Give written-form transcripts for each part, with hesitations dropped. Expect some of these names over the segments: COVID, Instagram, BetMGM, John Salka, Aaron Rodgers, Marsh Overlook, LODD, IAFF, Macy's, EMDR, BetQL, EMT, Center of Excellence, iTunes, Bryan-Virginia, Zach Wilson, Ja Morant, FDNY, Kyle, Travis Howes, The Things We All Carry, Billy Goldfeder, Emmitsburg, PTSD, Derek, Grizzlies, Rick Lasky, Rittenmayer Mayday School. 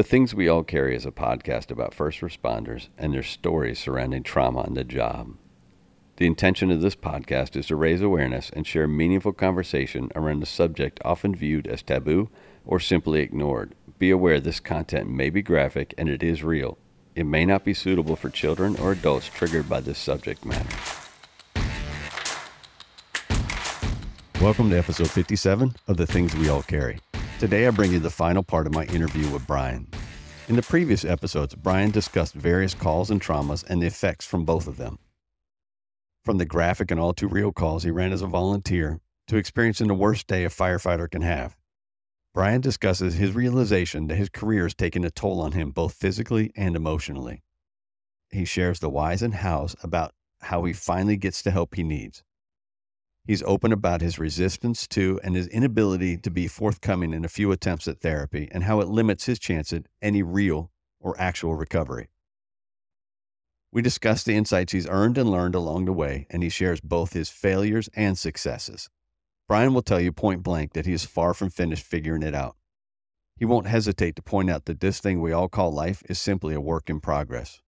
The Things We All Carry is a podcast about first responders and their stories surrounding trauma on the job. The intention of this podcast is to raise awareness and share meaningful conversation around a subject often viewed as taboo or simply ignored. Be aware this content may be graphic and it is real. It may not be suitable for children or adults triggered by this subject matter. Welcome to episode 57 of The Things We All Carry. Today I bring you the final part of my interview with Bryan. In the previous episodes, Bryan discussed various calls and traumas and the effects from both of them. From the graphic and all too real calls he ran as a volunteer to experiencing the worst day a firefighter can have. Bryan discusses his realization that his career has taken a toll on him both physically and emotionally. He shares the whys and hows about how he finally gets the help he needs. He's open about his resistance to and his inability to be forthcoming in a few attempts at therapy and how it limits his chance at any real or actual recovery. We discuss the insights he's earned and learned along the way, and he shares both his failures and successes. Bryan will tell you point blank that he is far from finished figuring it out. He won't hesitate to point out that this thing we all call life is simply a work in progress.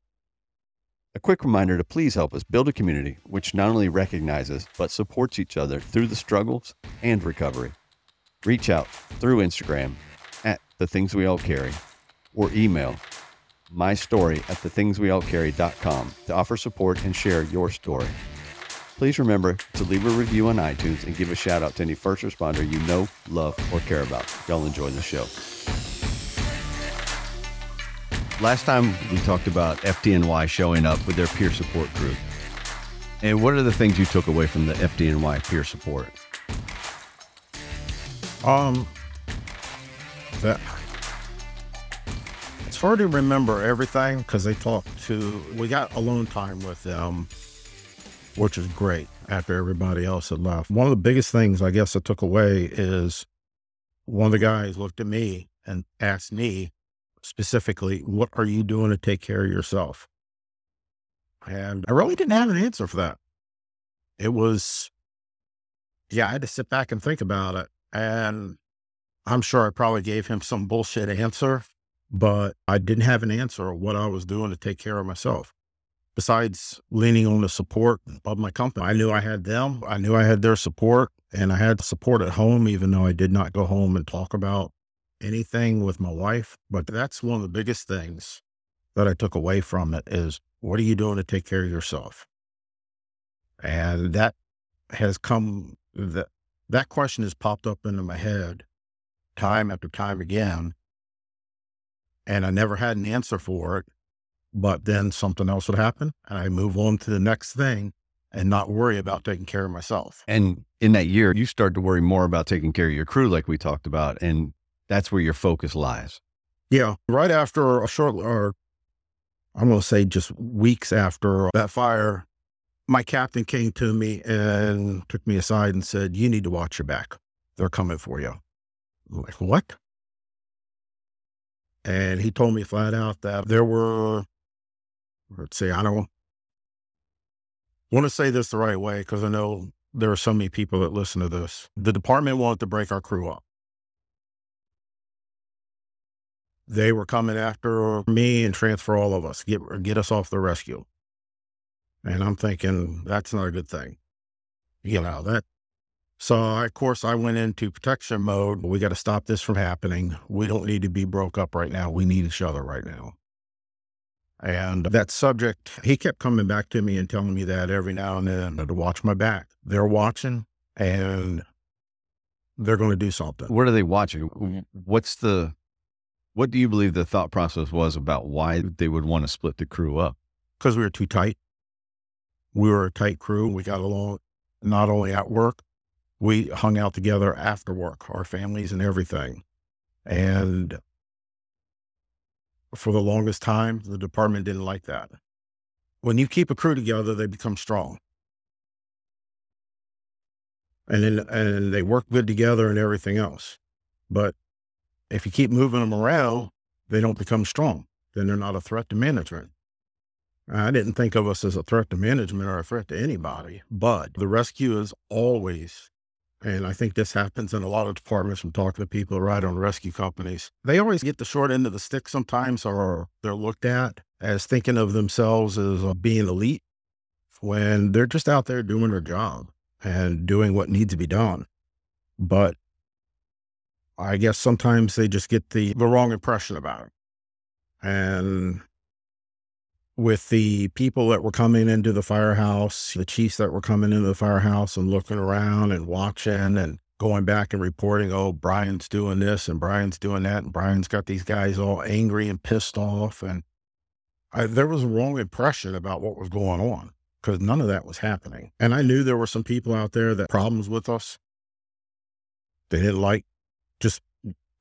A quick reminder to please help us build a community which not only recognizes but supports each other through the struggles and recovery. Reach out through Instagram at The Things We All Carry or email mystory@thethingsweallcarry.com to offer support and share your story. Please remember to leave a review on iTunes and give a shout out to any first responder you know, love, or care about. Y'all enjoy the show. Last time we talked about FDNY showing up with their peer support group. And what are the things you took away from the FDNY peer support? It's hard to remember everything because we got alone time with them, which was great after everybody else had left. One of the biggest things I guess I took away is one of the guys looked at me and asked me specifically, what are you doing to take care of yourself? And I really didn't have an answer for that. I had to sit back and think about it. And I'm sure I probably gave him some bullshit answer, but I didn't have an answer of what I was doing to take care of myself. Besides leaning on the support of my company, I knew I had them. I knew I had their support, and I had support at home, even though I did not go home and talk about anything with my wife. But that's one of the biggest things that I took away from it is, what are you doing to take care of yourself? And that question has popped up into my head time after time again, and I never had an answer for it. But then something else would happen and I move on to the next thing and not worry about taking care of myself. And in that year, you start to worry more about taking care of your crew, like we talked about. And that's where your focus lies. Yeah. Right after just weeks after that fire, my captain came to me and took me aside and said, you need to watch your back. They're coming for you. I'm like, what? And he told me flat out that there were, let's see, I don't want to say this the right way because I know there are so many people that listen to this. The department wanted to break our crew up. They were coming after me and transfer all of us, get us off the rescue. And I'm thinking, that's not a good thing. So, of course, I went into protection mode. We got to stop this from happening. We don't need to be broke up right now. We need each other right now. And that subject, he kept coming back to me and telling me that every now and then to watch my back. They're watching and they're going to do something. What are they watching? What do you believe the thought process was about why they would want to split the crew up? Because we were too tight. We were a tight crew. We got along not only at work, we hung out together after work, our families and everything. And for the longest time, the department didn't like that. When you keep a crew together, they become strong. And they work good together and everything else. But if you keep moving them around, they don't become strong. Then they're not a threat to management. I didn't think of us as a threat to management or a threat to anybody, but the rescue is always And I think this happens in a lot of departments from talking to people who ride on rescue companies. They always get the short end of the stick sometimes, or they're looked at as thinking of themselves as being elite when they're just out there doing their job and doing what needs to be done. But I guess sometimes they just get the wrong impression about it. And with the people that were coming into the firehouse, the chiefs that were coming into the firehouse and looking around and watching and going back and reporting, oh, Brian's doing this and Brian's doing that, and Brian's got these guys all angry and pissed off. And there was a wrong impression about what was going on because none of that was happening. And I knew there were some people out there that problems with us. They just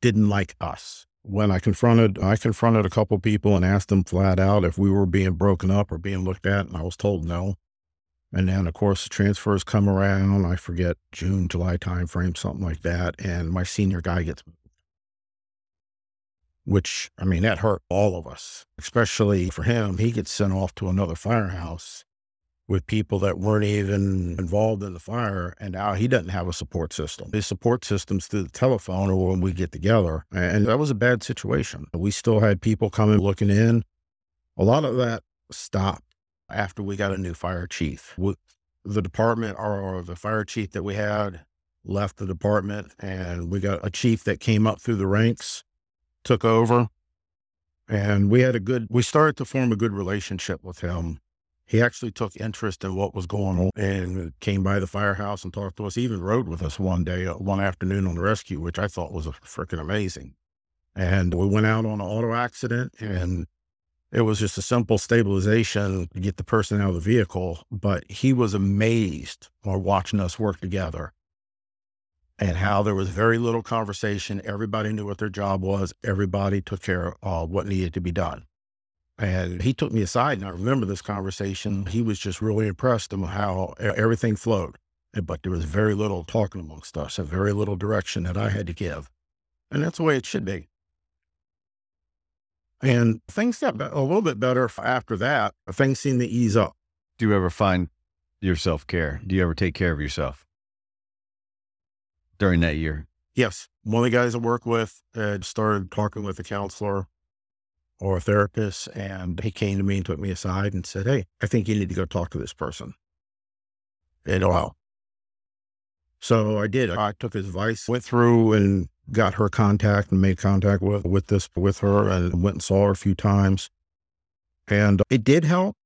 didn't like us. When I confronted a couple people and asked them flat out if we were being broken up or being looked at, and I was told no. And then, of course, the transfers come around, I forget, June, July timeframe, something like that, and my senior guy gets moved. Which, I mean, that hurt all of us, especially for him. He gets sent off to another firehouse with people that weren't even involved in the fire. And now he doesn't have a support system. His support system's through the telephone or when we get together. And that was a bad situation. We still had people coming, looking in. A lot of that stopped after we got a new fire chief. The department or the fire chief that we had left the department, and we got a chief that came up through the ranks, took over. And we started to form a good relationship with him. He actually took interest in what was going on and came by the firehouse and talked to us, even rode with us one day, one afternoon on the rescue, which I thought was freaking amazing. And we went out on an auto accident, and it was just a simple stabilization to get the person out of the vehicle. But he was amazed by watching us work together and how there was very little conversation. Everybody knew what their job was. Everybody took care of what needed to be done. And he took me aside, and I remember this conversation. He was just really impressed on how everything flowed. But there was very little talking amongst us and very little direction that I had to give. And that's the way it should be. And things got a little bit better after that. Things seemed to ease up. Do you ever find your self-care? Do you ever take care of yourself during that year? Yes. One of the guys I work with started talking with a counselor or a therapist, and he came to me and took me aside and said, hey, I think you need to go talk to this person. And wow. So I did. I took his advice, went through and got her contact and made contact with her, and went and saw her a few times. And it did help,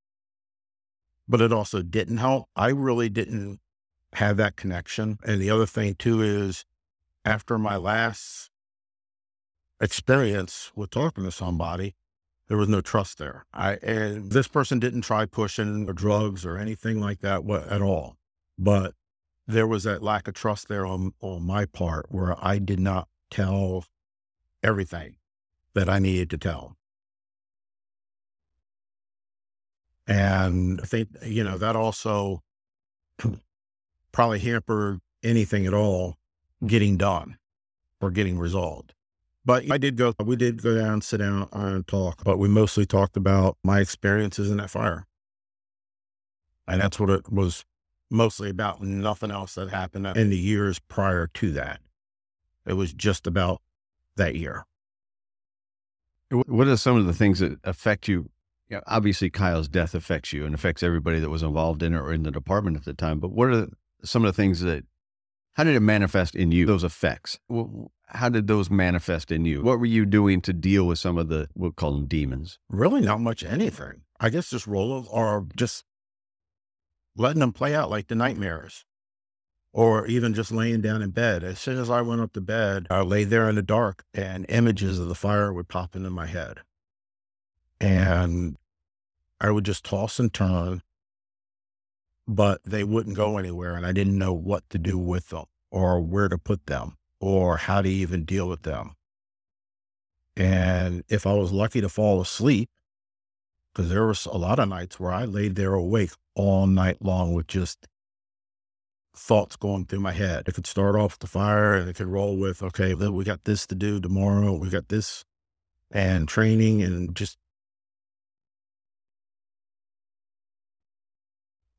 but it also didn't help. I really didn't have that connection. And the other thing too is, after my last experience with talking to somebody, there was no trust there. And this person didn't try pushing or drugs or anything like that at all. But there was that lack of trust there on my part, where I did not tell everything that I needed to tell. And I think, that also probably hampered anything at all getting done or getting resolved. But we did go down, sit down and talk, but we mostly talked about my experiences in that fire. And that's what it was mostly about, nothing else that happened in the years prior to that. It was just about that year. What are some of the things that affect you? Obviously, Kyle's death affects you and affects everybody that was involved in it or in the department at the time. But what are some of the things how did it manifest in you, those effects? How did those manifest in you? What were you doing to deal with some of the, we'll call them demons? Really not much anything. I guess just roll or just letting them play out like the nightmares, or even just laying down in bed. As soon as I went up to bed, I lay there in the dark and images of the fire would pop into my head. And I would just toss and turn, but they wouldn't go anywhere, and I didn't know what to do with them or where to put them or how to even deal with them. And if I was lucky to fall asleep, because there was a lot of nights where I laid there awake all night long with just thoughts going through my head. It could start off with the fire, and it could roll with, okay, we got this to do tomorrow. We got this and training, and just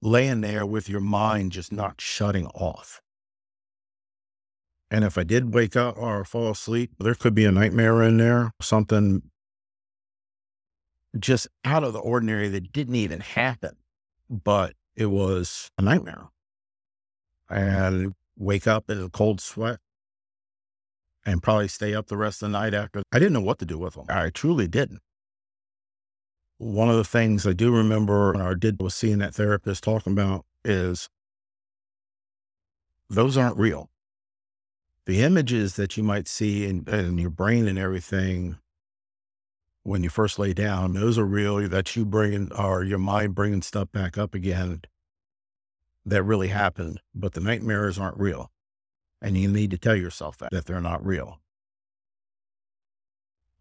laying there with your mind just not shutting off. And if I did wake up or fall asleep, there could be a nightmare in there, something just out of the ordinary that didn't even happen, but it was a nightmare. And wake up in a cold sweat and probably stay up the rest of the night after. I didn't know what to do with them. I truly didn't. One of the things I do remember, and I did, was seeing that therapist talking about is those aren't real. The images that you might see in your brain and everything when you first lay down, those are real, that you bringing, or your mind bringing stuff back up again that really happened, but the nightmares aren't real. And you need to tell yourself that they're not real.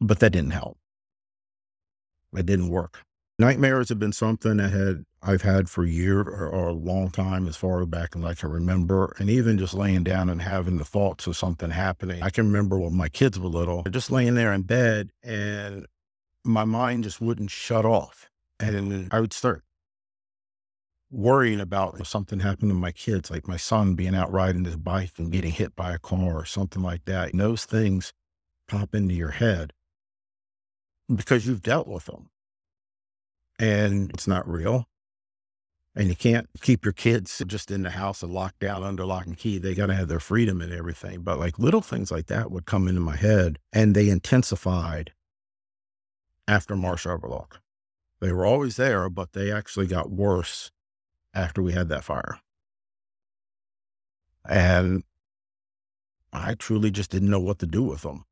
But that didn't help. It didn't work. Nightmares have been something that I've had for a year or a long time, as far back as I can remember. And even just laying down and having the thoughts of something happening. I can remember when my kids were little, just laying there in bed and my mind just wouldn't shut off. And I would start worrying about if something happened to my kids, like my son being out riding his bike and getting hit by a car or something like that. And those things pop into your head because you've dealt with them. And it's not real. And you can't keep your kids just in the house and locked down under lock and key. They got to have their freedom and everything. But like little things like that would come into my head, and they intensified after Marsh Overlook. They were always there, but they actually got worse after we had that fire. And I truly just didn't know what to do with them.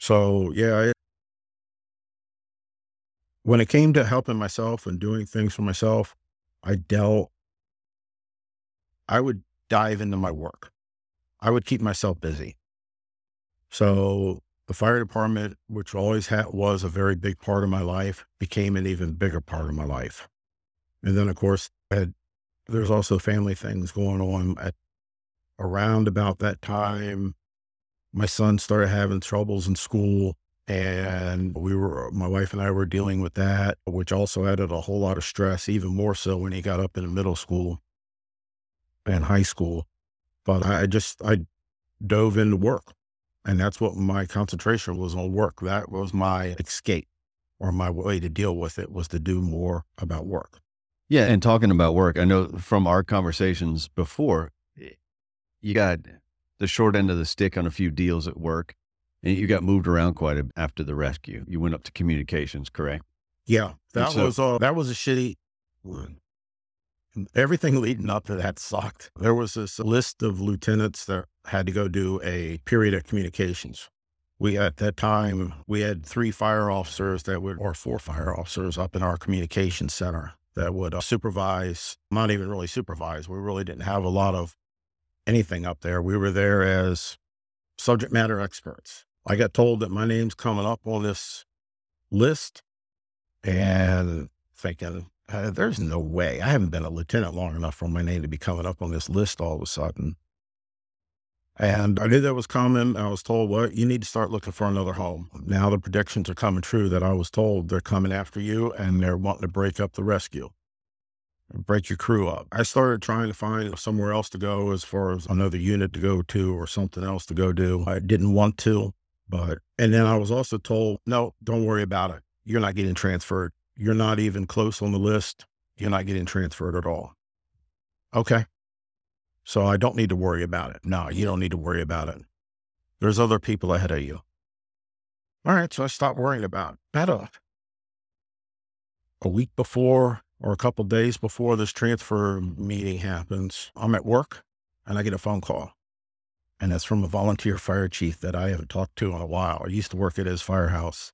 So yeah, when it came to helping myself and doing things for myself, I would dive into my work. I would keep myself busy. So the fire department, which always was a very big part of my life, became an even bigger part of my life. And then of course, there's also family things going on around about that time. My son started having troubles in school, and my wife and I were dealing with that, which also added a whole lot of stress, even more so when he got up in middle school and high school. But I dove into work, and that's what my concentration was on, work. That was my escape, or my way to deal with it, was to do more about work. Yeah. And talking about work, I know from our conversations before, you got the short end of the stick on a few deals at work, and you got moved around quite a bit after the rescue. You went up to communications, correct? Yeah, that was a shitty one. Everything leading up to that sucked. There was this list of lieutenants that had to go do a period of communications. At that time, we had three fire officers or four fire officers up in our communications center that would supervise, not even really supervise. We really didn't have a lot of anything up there. We were there as subject matter experts. I got told that my name's coming up on this list, and thinking, there's no way. I haven't been a lieutenant long enough for my name to be coming up on this list all of a sudden. And I knew that was coming. I was told, well, you need to start looking for another home. Now the predictions are coming true that I was told. They're coming after you, and they're wanting to break up the rescue. Break your crew up. I started trying to find somewhere else to go, as far as another unit to go to or something else to go do. I didn't want to, and then I was also told, no, don't worry about it. You're not getting transferred. You're not even close on the list. You're not getting transferred at all. Okay. So I don't need to worry about it. No, you don't need to worry about it. There's other people ahead of you. All right. So I stopped worrying about it. About a week before, or a couple of days before this transfer meeting happens, I'm at work and I get a phone call. And it's from a volunteer fire chief that I haven't talked to in a while. I used to work at his firehouse.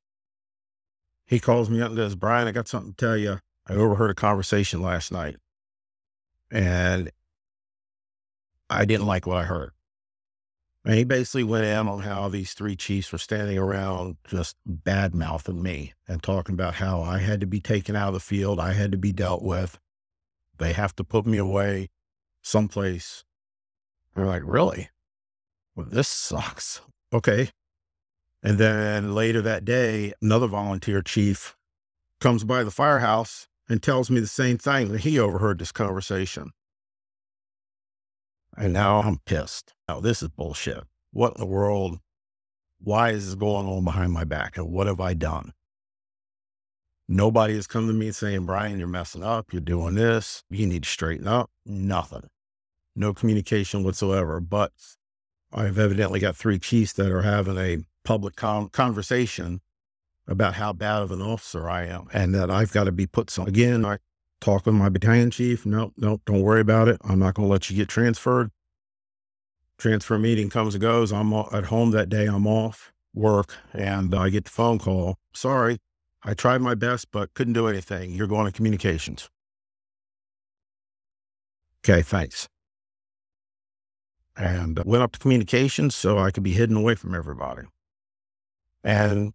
He calls me up and says, Brian, I got something to tell you. I overheard a conversation last night and I didn't like what I heard. And he basically went in on how these three chiefs were standing around just bad-mouthing me and talking about how I had to be taken out of the field. I had to be dealt with. They have to put me away someplace. They're like, really? Well, this sucks. Okay. And then later that day, another volunteer chief comes by the firehouse and tells me the same thing, that he overheard this conversation. And now I'm pissed. Now this is bullshit. What in the world? Why is this going on behind my back? And what have I done? Nobody has come to me saying, Brian, you're messing up. You're doing this. You need to straighten up. Nothing. No communication whatsoever. But I've evidently got three chiefs that are having a public conversation about how bad of an officer I am and that I've got to be put some. Again, I talk with my battalion chief. Nope, don't worry about it. I'm not going to let you get transferred. Transfer meeting comes and goes. I'm at home that day. I'm off work and I get the phone call. Sorry, I tried my best, but couldn't do anything. You're going to communications. Okay, thanks. And went up to communications so I could be hidden away from everybody. And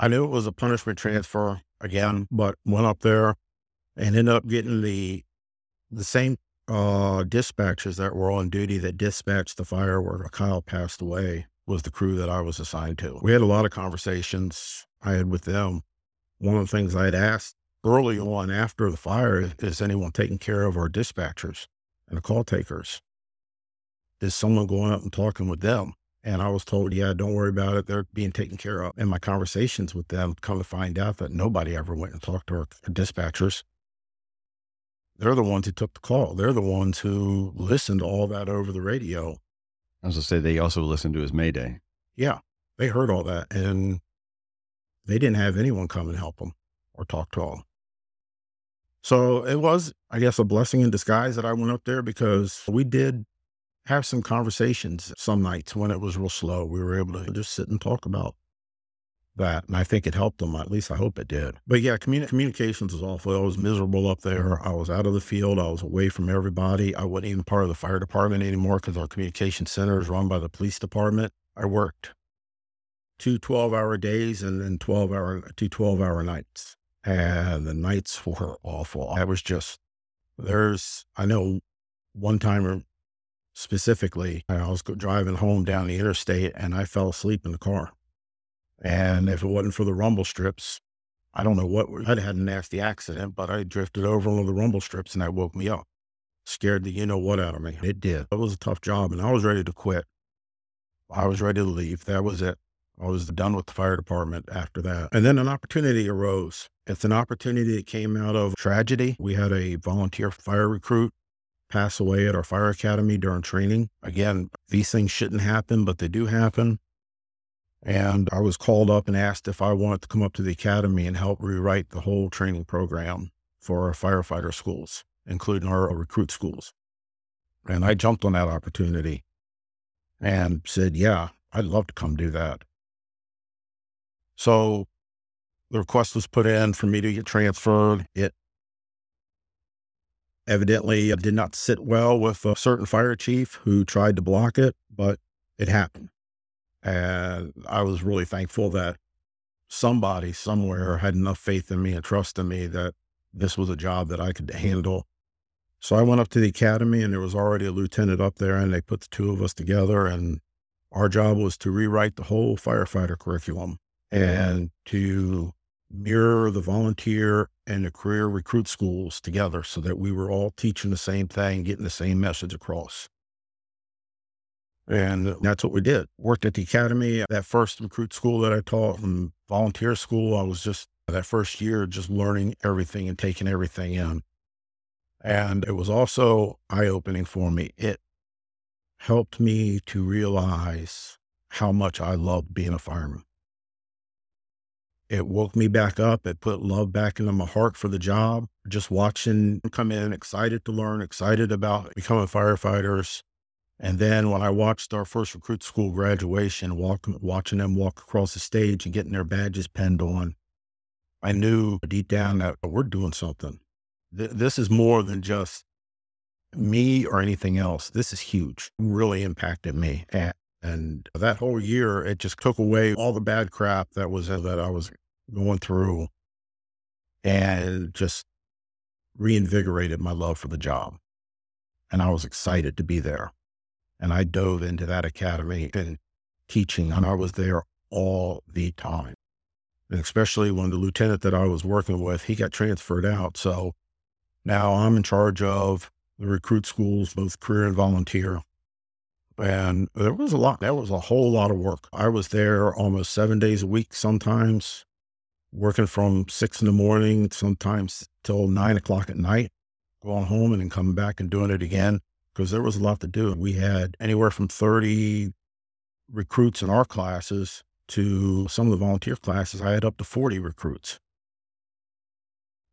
I knew it was a punishment transfer again, but went up there and ended up getting the same dispatchers that were on duty that dispatched the fire where Kyle passed away was the crew that I was assigned to. We had a lot of conversations I had with them. One of the things I had asked early on after the fire is anyone taking care of our dispatchers and the call takers? Is someone going up and talking with them? And I was told, yeah, don't worry about it. They're being taken care of. And my conversations with them come to find out that nobody ever went and talked to our dispatchers. They're the ones who took the call. They're the ones who listened to all that over the radio. I was going to say, they also listened to his Mayday. Yeah, they heard all that. And they didn't have anyone come and help them or talk to them. So it was, I guess, a blessing in disguise that I went up there because we did have some conversations some nights when it was real slow. We were able to just sit and talk about that. And I think it helped them. At least I hope it did. But yeah, communications was awful. I was miserable up there. I was out of the field. I was away from everybody. I wasn't even part of the fire department anymore because our communication center is run by the police department. I worked two 12-hour days and then 12-hour nights. And the nights were awful. I was just, I know one time specifically, I was driving home down the interstate and I fell asleep in the car. And if it wasn't for the rumble strips, I don't know what, I'd had a nasty accident, but I drifted over one of the rumble strips and that woke me up. Scared the you-know-what out of me. It did. It was a tough job and I was ready to quit. I was ready to leave. That was it. I was done with the fire department after that. And then an opportunity arose. It's an opportunity that came out of tragedy. We had a volunteer fire recruit pass away at our fire academy during training. Again, these things shouldn't happen, but they do happen. And I was called up and asked if I wanted to come up to the academy and help rewrite the whole training program for our firefighter schools, including our recruit schools. And I jumped on that opportunity and said, yeah, I'd love to come do that. So the request was put in for me to get transferred. It evidently did not sit well with a certain fire chief who tried to block it, but it happened. And I was really thankful that somebody somewhere had enough faith in me and trust in me that this was a job that I could handle. So I went up to the academy and there was already a lieutenant up there and they put the two of us together and our job was to rewrite the whole firefighter curriculum and to mirror the volunteer and the career recruit schools together so that we were all teaching the same thing, getting the same message across. And that's what we did. Worked at the academy, that first recruit school that I taught and volunteer school. I was just, that first year, just learning everything and taking everything in. And it was also eye-opening for me. It helped me to realize how much I loved being a fireman. It woke me back up. It put love back into my heart for the job. Just watching them come in, excited to learn, excited about becoming firefighters. And then when I watched our first recruit school graduation, watching them walk across the stage and getting their badges pinned on, I knew deep down that we're doing something. This is more than just me or anything else. This is huge. It really impacted me. And that whole year, it just took away all the bad crap that I was going through and just reinvigorated my love for the job. And I was excited to be there. And I dove into that academy and teaching, and I was there all the time. And especially when the lieutenant that I was working with, he got transferred out. So Now I'm in charge of the recruit schools, both career and volunteer. And there was a lot. That was a whole lot of work. I was there almost 7 days a week sometimes, working from 6 a.m, sometimes till 9 p.m. at night, going home and then coming back and doing it again, because there was a lot to do. We had anywhere from 30 recruits in our classes to some of the volunteer classes. I had up to 40 recruits.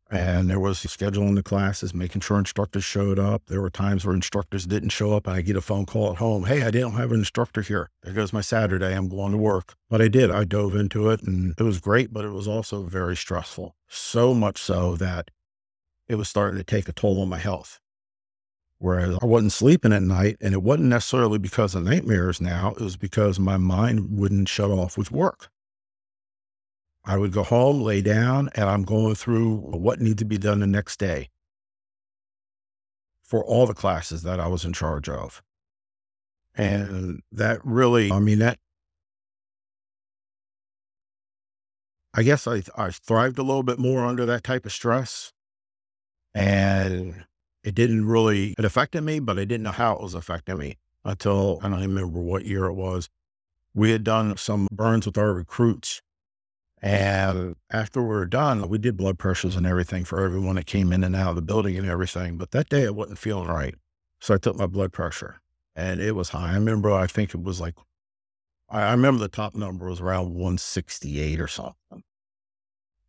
And there was scheduling the classes, making sure instructors showed up. There were times where instructors didn't show up. I get a phone call at home. Hey, I didn't have an instructor here. There goes my Saturday. I'm going to work. But I did. I dove into it, and it was great, but it was also very stressful. So much so that it was starting to take a toll on my health. Whereas I wasn't sleeping at night, and it wasn't necessarily because of nightmares now. It was because my mind wouldn't shut off with work. I would go home, lay down, and I'm going through what needs to be done the next day for all the classes that I was in charge of. And that really, I guess I thrived a little bit more under that type of stress. And it affected me, but I didn't know how it was affecting me until, I don't even remember what year it was. We had done some burns with our recruits. And after we were done, we did blood pressures and everything for everyone that came in and out of the building and everything. But that day I wasn't feeling right. So I took my blood pressure and it was high. I remember the top number was around 168 or something.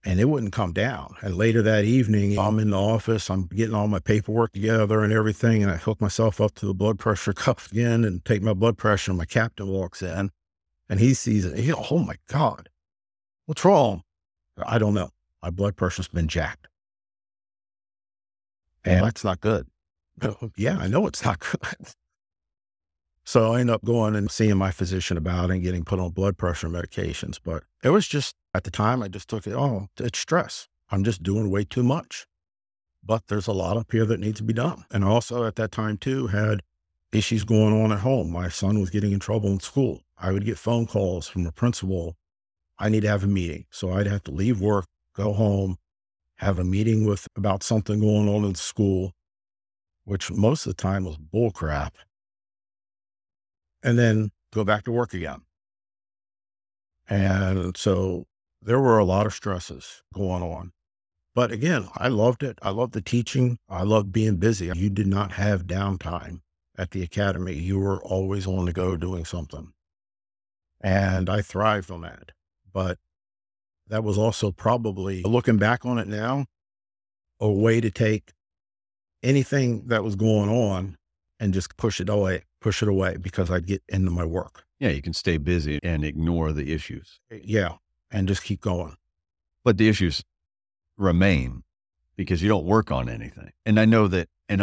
And it wouldn't come down. And later that evening, I'm in the office, I'm getting all my paperwork together and everything. And I hook myself up to the blood pressure cuff again and take my blood pressure. And my captain walks in and he sees it. He goes, oh my God. What's wrong? I don't know. My blood pressure's been jacked. And that's not good. Yeah, I know it's not good. So I ended up going and seeing my physician about it and getting put on blood pressure medications. But it was just, at the time, I just took it, it's stress. I'm just doing way too much. But there's a lot up here that needs to be done. And also at that time too, had issues going on at home. My son was getting in trouble in school. I would get phone calls from the principal. I need to have a meeting. So I'd have to leave work, go home, have a meeting about something going on in school, which most of the time was bull crap, and then go back to work again. And so there were a lot of stresses going on. But again, I loved it. I loved the teaching. I loved being busy. You did not have downtime at the academy. You were always on the go doing something. And I thrived on that. But that was also probably, looking back on it now, a way to take anything that was going on and just push it away because I'd get into my work. Yeah, you can stay busy and ignore the issues. Yeah, and just keep going. But the issues remain because you don't work on anything. And I know that, we'll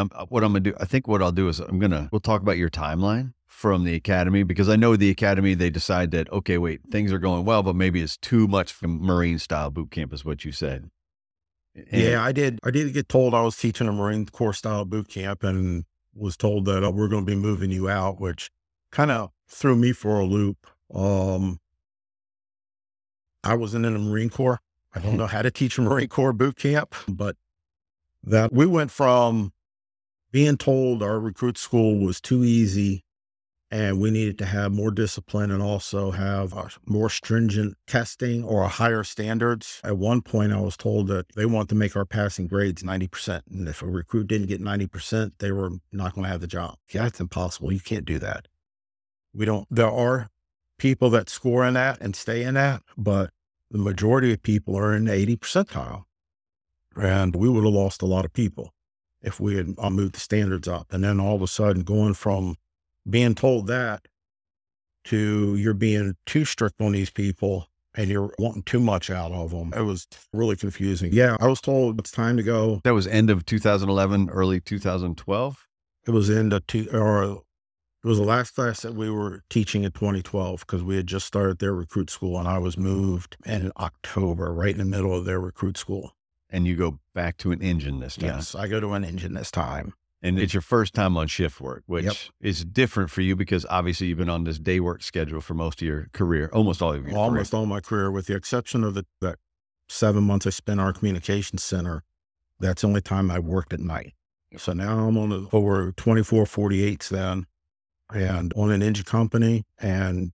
talk about your timeline from the academy, because I know the academy, they decide that, okay, wait, things are going well, but maybe it's too much for Marine style boot camp is what you said. And I did get told I was teaching a Marine Corps style boot camp and was told that we're going to be moving you out, which kind of threw me for a loop. I wasn't in the Marine Corps. I don't know how to teach a Marine Corps boot camp, but that we went from being told our recruit school was too easy and we needed to have more discipline and also have more stringent testing or higher standards. At one point, I was told that they want to make our passing grades 90%. And if a recruit didn't get 90%, they were not going to have the job. Yeah, that's impossible. You can't do that. There are people that score in that and stay in that, but the majority of people are in the 80th percentile. And we would have lost a lot of people if we had moved the standards up. And then all of a sudden, going from being told that to you're being too strict on these people and you're wanting too much out of them. It was really confusing. Yeah, I was told it's time to go. That was end of 2011, early 2012? It was the last class that we were teaching in 2012 because we had just started their recruit school and I was moved in October, right in the middle of their recruit school. And you go back to an engine this time? Yes, I go to an engine this time. And it's your first time on shift work, which is different for you because obviously you've been on this day work schedule for most of your career, almost all my career, with the exception of that 7 months I spent in our communications center That's the only time I worked at night. So now I'm on over 24 48s then, and on an engine company, and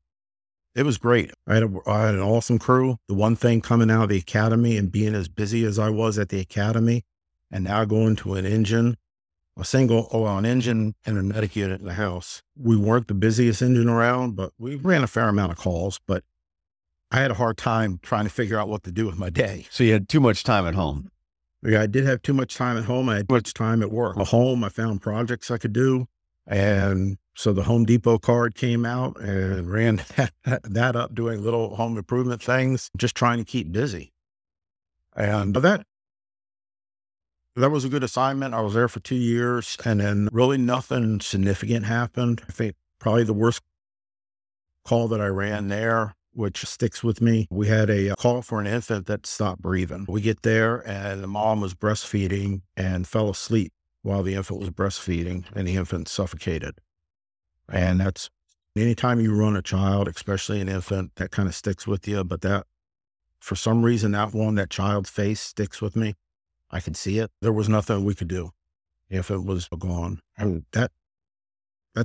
it was great. I had an awesome crew. The one thing coming out of the academy and being as busy as I was at the academy, and now going to an engine, an engine and a medic unit in the house. We weren't the busiest engine around, but we ran a fair amount of calls, but I had a hard time trying to figure out what to do with my day. So you had too much time at home. Yeah, I did have too much time at home. I had too much time at work. At home, I found projects I could do. And so the Home Depot card came out and ran that up, doing little home improvement things, just trying to keep busy. And that was a good assignment. I was there for 2 years, and then really nothing significant happened. I think probably the worst call that I ran there, which sticks with me. We had a call for an infant that stopped breathing. We get there and the mom was breastfeeding and fell asleep while the infant was breastfeeding, and the infant suffocated. And that's, anytime you run a child, especially an infant, that kind of sticks with you. But that, for some reason, that child's face sticks with me. I could see it. There was nothing we could do if it was gone. And that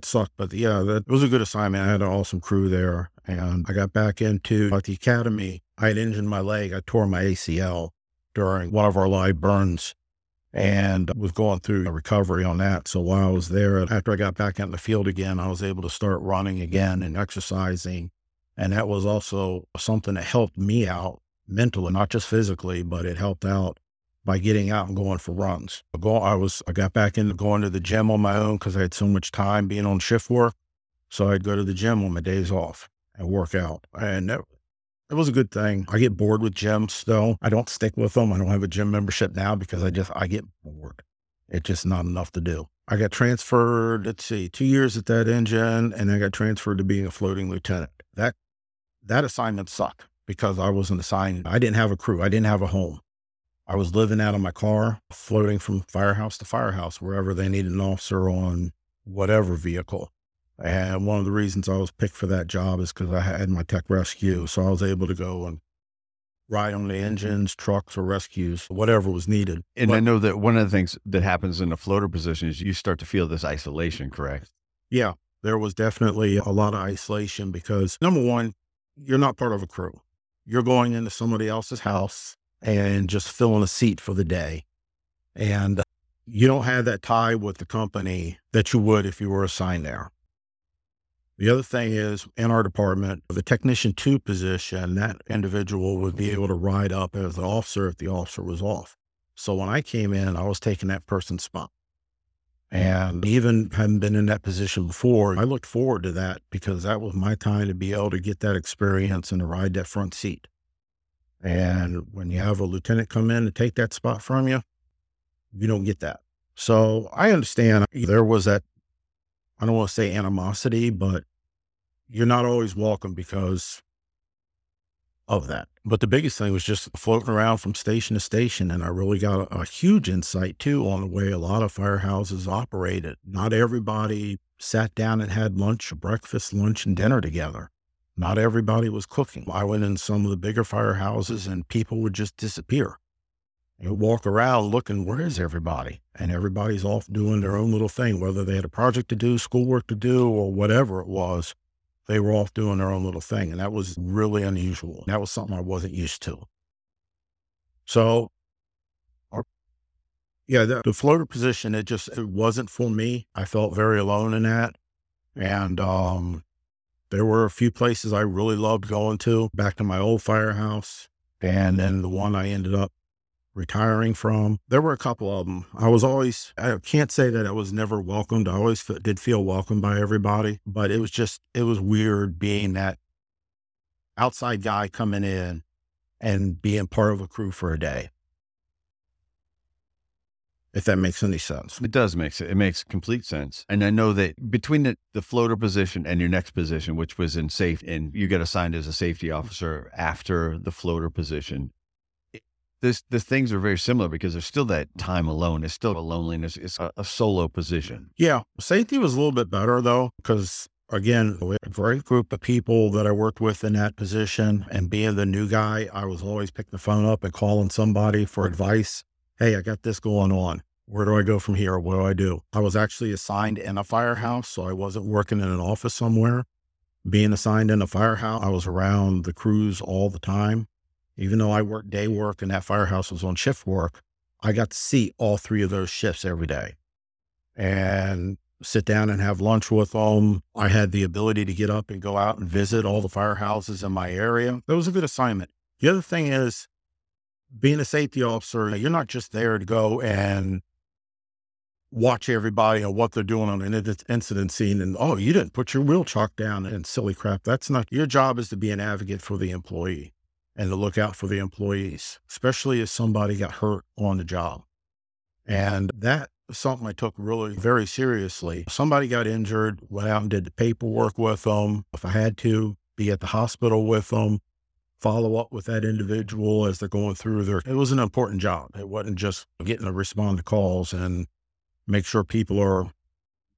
sucked, but yeah, that was a good assignment. I had an awesome crew there, and I got back into the academy. I had injured my leg. I tore my ACL during one of our live burns and was going through a recovery on that. So while I was there, after I got back out in the field again, I was able to start running again and exercising. And that was also something that helped me out mentally, not just physically, but it helped out by getting out and going for runs. I got back into going to the gym on my own because I had so much time being on shift work. So I'd go to the gym on my days off and work out. And it was a good thing. I get bored with gyms though. I don't stick with them. I don't have a gym membership now because I get bored. It's just not enough to do. I got transferred, 2 years at that engine, and I got transferred to being a floating lieutenant. That assignment sucked because I wasn't assigned. I didn't have a crew. I didn't have a home. I was living out of my car, floating from firehouse to firehouse, wherever they needed an officer on whatever vehicle. And one of the reasons I was picked for that job is because I had my tech rescue. So I was able to go and ride on the engines, trucks, or rescues, whatever was needed. And I know that one of the things that happens in a floater position is you start to feel this isolation, correct? Yeah, there was definitely a lot of isolation because, number one, you're not part of a crew. You're going into somebody else's house and just filling a seat for the day. And you don't have that tie with the company that you would if you were assigned there. The other thing is, in our department, the Technician 2 position, that individual would be able to ride up as an officer if the officer was off. So when I came in, I was taking that person's spot. And even having been in that position before, I looked forward to that because that was my time to be able to get that experience and to ride that front seat. And when you have a lieutenant come in to take that spot from you, you don't get that. So I understand there was that, I don't want to say animosity, but you're not always welcome because of that. But the biggest thing was just floating around from station to station. And I really got a huge insight too on the way a lot of firehouses operated. Not everybody sat down and had breakfast, lunch, and dinner together. Not everybody was cooking. I went in some of the bigger firehouses and people would just disappear. You walk around looking, where is everybody? And everybody's off doing their own little thing, whether they had a project to do, schoolwork to do, or whatever it was, they were off doing their own little thing. And that was really unusual. That was something I wasn't used to. So, the floater position, it wasn't for me. I felt very alone in that. And, there were a few places I really loved going to, back to my old firehouse, and then the one I ended up retiring from. There were a couple of them. I can't say that I was never welcomed. I always did feel welcomed by everybody, but it was weird being that outside guy coming in and being part of a crew for a day. If that makes any sense. It does make sense. It makes complete sense. And I know that between the floater position and your next position, which was in safety, and you got assigned as a safety officer after the floater position, the things are very similar because there's still that time alone. It's still a loneliness. It's a solo position. Yeah. Safety was a little bit better though, because again, we had a great group of people that I worked with in that position, and being the new guy, I was always picking the phone up and calling somebody for advice. hey, I got this going on. Where do I go from here? What do I do? I was actually assigned in a firehouse, so I wasn't working in an office somewhere. Being assigned in a firehouse, I was around the crews all the time. Even though I worked day work and that firehouse was on shift work, I got to see all three of those shifts every day and sit down and have lunch with them. I had the ability to get up and go out and visit all the firehouses in my area. That was a good assignment. The other thing is, being a safety officer, you're not just there to go and watch everybody and what they're doing on an incident scene and, oh, you didn't put your wheel chalk down and silly crap. That's not your job. Is to be an advocate for the employee and to look out for the employees, especially if somebody got hurt on the job. And that was something I took really very seriously. If somebody got injured, went out and did the paperwork with them. If I had to, be at the hospital with them, follow up with that individual as they're going through their, it was an important job. It wasn't just getting to respond to calls and make sure people are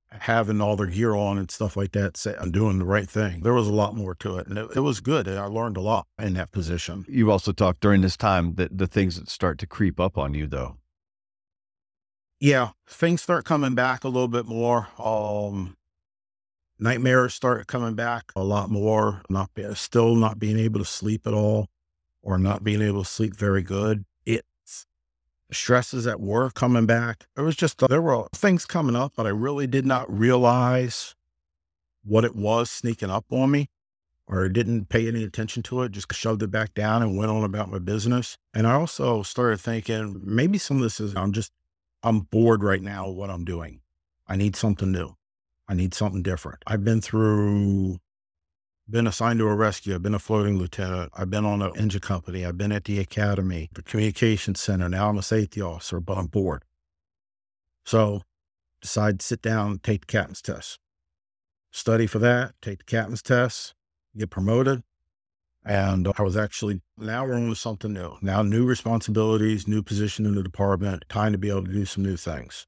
having all their gear on and stuff like that, say, I'm doing the right thing. There was a lot more to it, and it was good, and I learned a lot in that position. You also talked during this time that the things that start to creep up on you, though. Yeah, things start coming back a little bit more. Nightmares start coming back a lot more. Still not being able to sleep at all, or not being able to sleep very good. Stresses at work coming back. It was just, there were things coming up, but I really did not realize what it was sneaking up on me, or didn't pay any attention to it, just shoved it back down and went on about my business. And I also started thinking, maybe some of this is, I'm bored right now of what I'm doing. I need something new. I need something different. I've been assigned to a rescue. I've been a floating lieutenant. I've been on an engine company. I've been at the academy, the communication center. Now I'm a safety officer, but I'm bored. So decide to sit down and take the captain's test. Study for that, take the captain's test, get promoted. And I was actually, now we're on to something new. Now new responsibilities, new position in the department, time to be able to do some new things.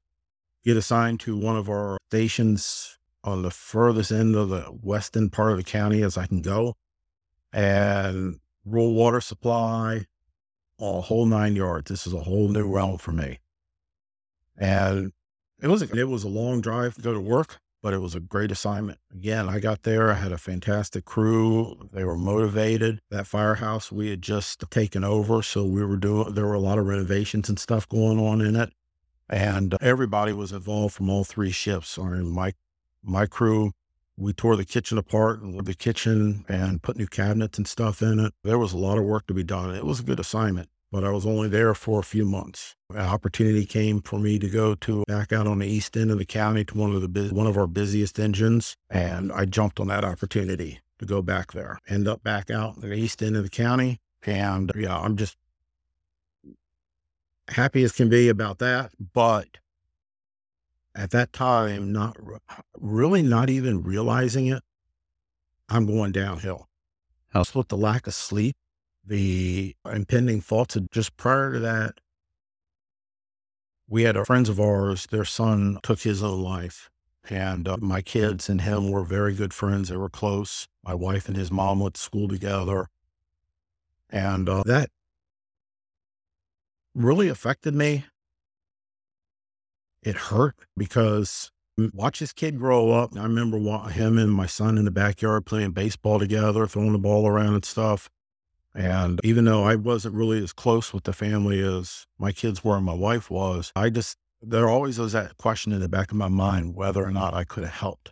Get assigned to one of our stations on the furthest end of the western part of the county as I can go, and rural water supply, a whole 9 yards. This is a whole new realm for me. And it was a long drive to go to work, but it was a great assignment. Again, I got there, I had a fantastic crew. They were motivated. That firehouse we had just taken over. So there were a lot of renovations and stuff going on in it. And everybody was involved from all three shifts. I mean, my crew, we tore the kitchen apart and the kitchen and put new cabinets and stuff in it. There was a lot of work to be done. It was a good assignment, but I was only there for a few months. An opportunity came for me to go to back out on the east end of the county to one of our busiest engines. And I jumped on that opportunity to go back there, end up back out in the east end of the county. And yeah, I'm just happy as can be about that. But at that time, not even realizing it, I'm going downhill. That's what the lack of sleep, the impending thoughts of just prior to that, we had friends of ours, their son took his own life. And my kids and him were very good friends. They were close. My wife and his mom went to school together. And that really affected me. It hurt because watch this kid grow up. I remember him and my son in the backyard playing baseball together, throwing the ball around and stuff. And even though I wasn't really as close with the family as my kids were and my wife was, there always was that question in the back of my mind, whether or not I could have helped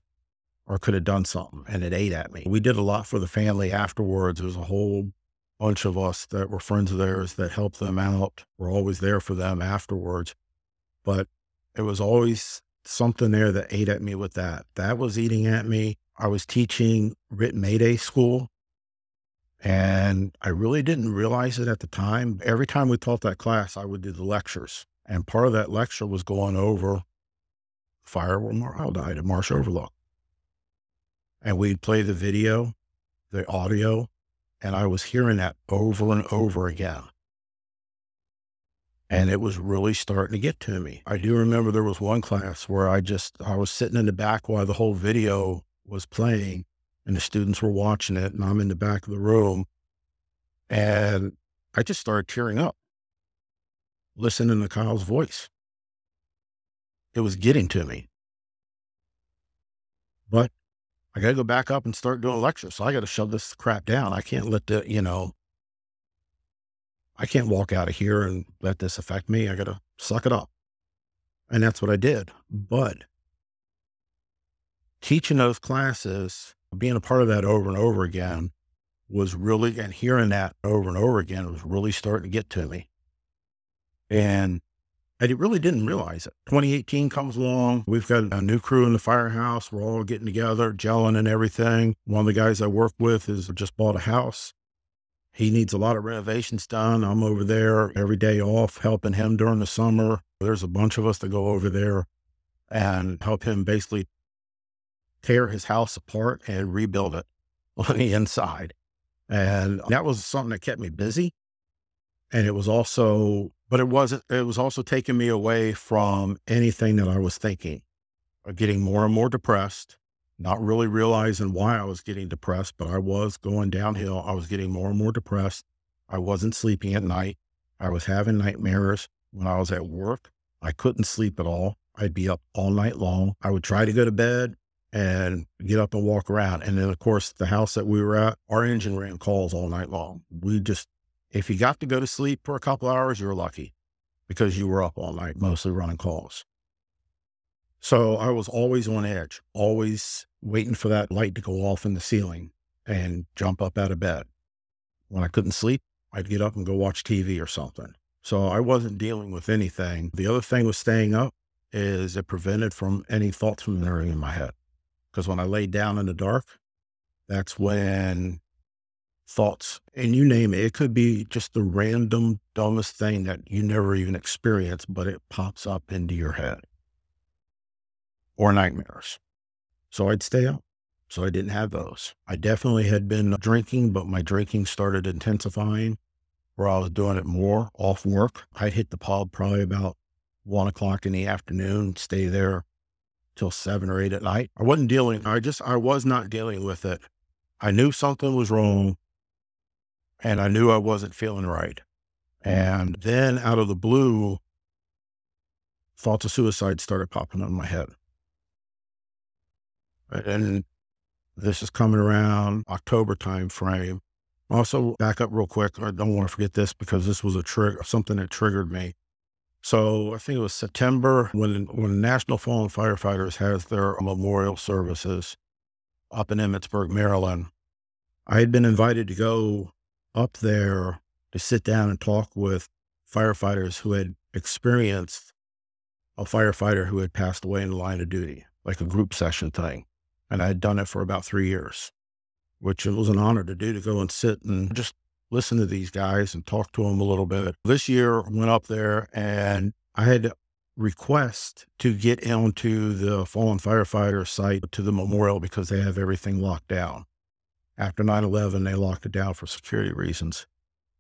or could have done something. And it ate at me. We did a lot for the family afterwards. There was a whole bunch of us that were friends of theirs that helped them out. We're always there for them afterwards. But it was always something there that ate at me with that. That was eating at me. I was teaching Rittenmayer Mayday School, and I really didn't realize it at the time. Every time we taught that class, I would do the lectures. And part of that lecture was going over fire where Marl died at Marsh Overlook. And we'd play the video, the audio, and I was hearing that over and over again. And it was really starting to get to me. I do remember there was one class where I was sitting in the back while the whole video was playing and the students were watching it, and I'm in the back of the room, and I just started tearing up. listening to Kyle's voice. It was getting to me. But I got to go back up and start doing lectures. So I got to shove this crap down. I can't let the, I can't walk out of here and let this affect me. I got to suck it up. And that's what I did. But teaching those classes, being a part of that over and over again was really, and hearing that over and over again was really starting to get to me. And I really didn't realize it. 2018 comes along. We've got a new crew in the firehouse. We're all getting together, gelling and everything. One of the guys I work with has just bought a house. He needs a lot of renovations done. I'm over there every day off helping him during the summer. There's a bunch of us that go over there and help him basically tear his house apart and rebuild it on the inside. And that was something that kept me busy. And it was also... But it was also taking me away from anything that I was thinking, getting more and more depressed, not really realizing why I was getting depressed, but I was going downhill. I was getting more and more depressed. I wasn't sleeping at night. I was having nightmares when I was at work. I couldn't sleep at all. I'd be up all night long. I would try to go to bed and get up and walk around. And then of course, the house that we were at, our engine ran calls all night long. If you got to go to sleep for a couple hours, you're lucky because you were up all night, mostly running calls. So I was always on edge, always waiting for that light to go off in the ceiling and jump up out of bed. When I couldn't sleep, I'd get up and go watch TV or something. So I wasn't dealing with anything. The other thing with staying up is it prevented from any thoughts from entering in my head. Because when I laid down in the dark, that's when... thoughts, and you name it, it could be just the random, dumbest thing that you never even experienced, but it pops up into your head. Or nightmares. So I'd stay up. So I didn't have those. I definitely had been drinking, but my drinking started intensifying where I was doing it more off work. I'd hit the pub probably about 1 o'clock in the afternoon, stay there till 7 or 8 at night. I was not dealing with it. I knew something was wrong. And I knew I wasn't feeling right. And then out of the blue, thoughts of suicide started popping up in my head. And this is coming around October timeframe. Also, back up real quick. I don't want to forget this because this was a trigger, something that triggered me. So I think it was September when National Fallen Firefighters has their memorial services up in Emmitsburg, Maryland. I had been invited to go up there to sit down and talk with firefighters who had experienced a firefighter who had passed away in the line of duty, like a group session thing. And I had done it for about 3 years, which it was an honor to do, to go and sit and just listen to these guys and talk to them a little bit. This year I went up there and I had to request to get onto the fallen firefighter site to the memorial because they have everything locked down. After 9/11, they locked it down for security reasons.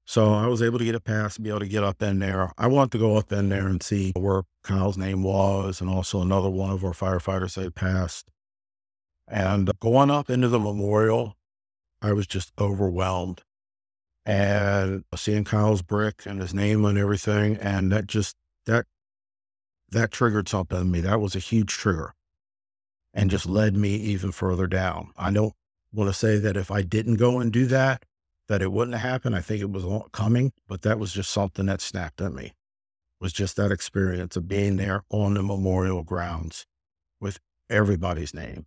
So I was able to get a pass to be able to get up in there. I wanted to go up in there and see where Kyle's name was and also another one of our firefighters that had passed. And going up into the memorial, I was just overwhelmed. And seeing Kyle's brick and his name and everything, and that triggered something in me. That was a huge trigger and just led me even further down. I know. Want to say that if I didn't go and do that, that it wouldn't have happened. I think it was coming, but that was just something that snapped at me. Was just that experience of being there on the memorial grounds with everybody's name.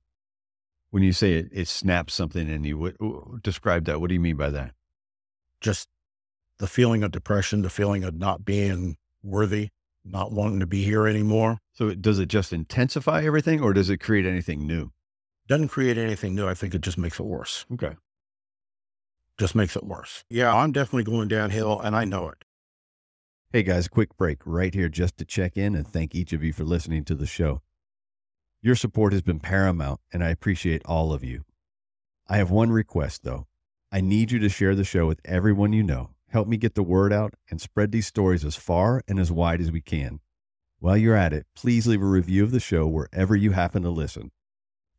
When you say it snapped something in you, describe that. What do you mean by that? Just the feeling of depression, the feeling of not being worthy, not wanting to be here anymore. So does it just intensify everything or does it create anything new? Doesn't create anything new. I think it just makes it worse. Okay. Just makes it worse. Yeah, I'm definitely going downhill and I know it. Hey guys, quick break right here just to check in and thank each of you for listening to the show. Your support has been paramount and I appreciate all of you. I have one request though. I need you to share the show with everyone you know. Help me get the word out and spread these stories as far and as wide as we can. While you're at it, please leave a review of the show wherever you happen to listen.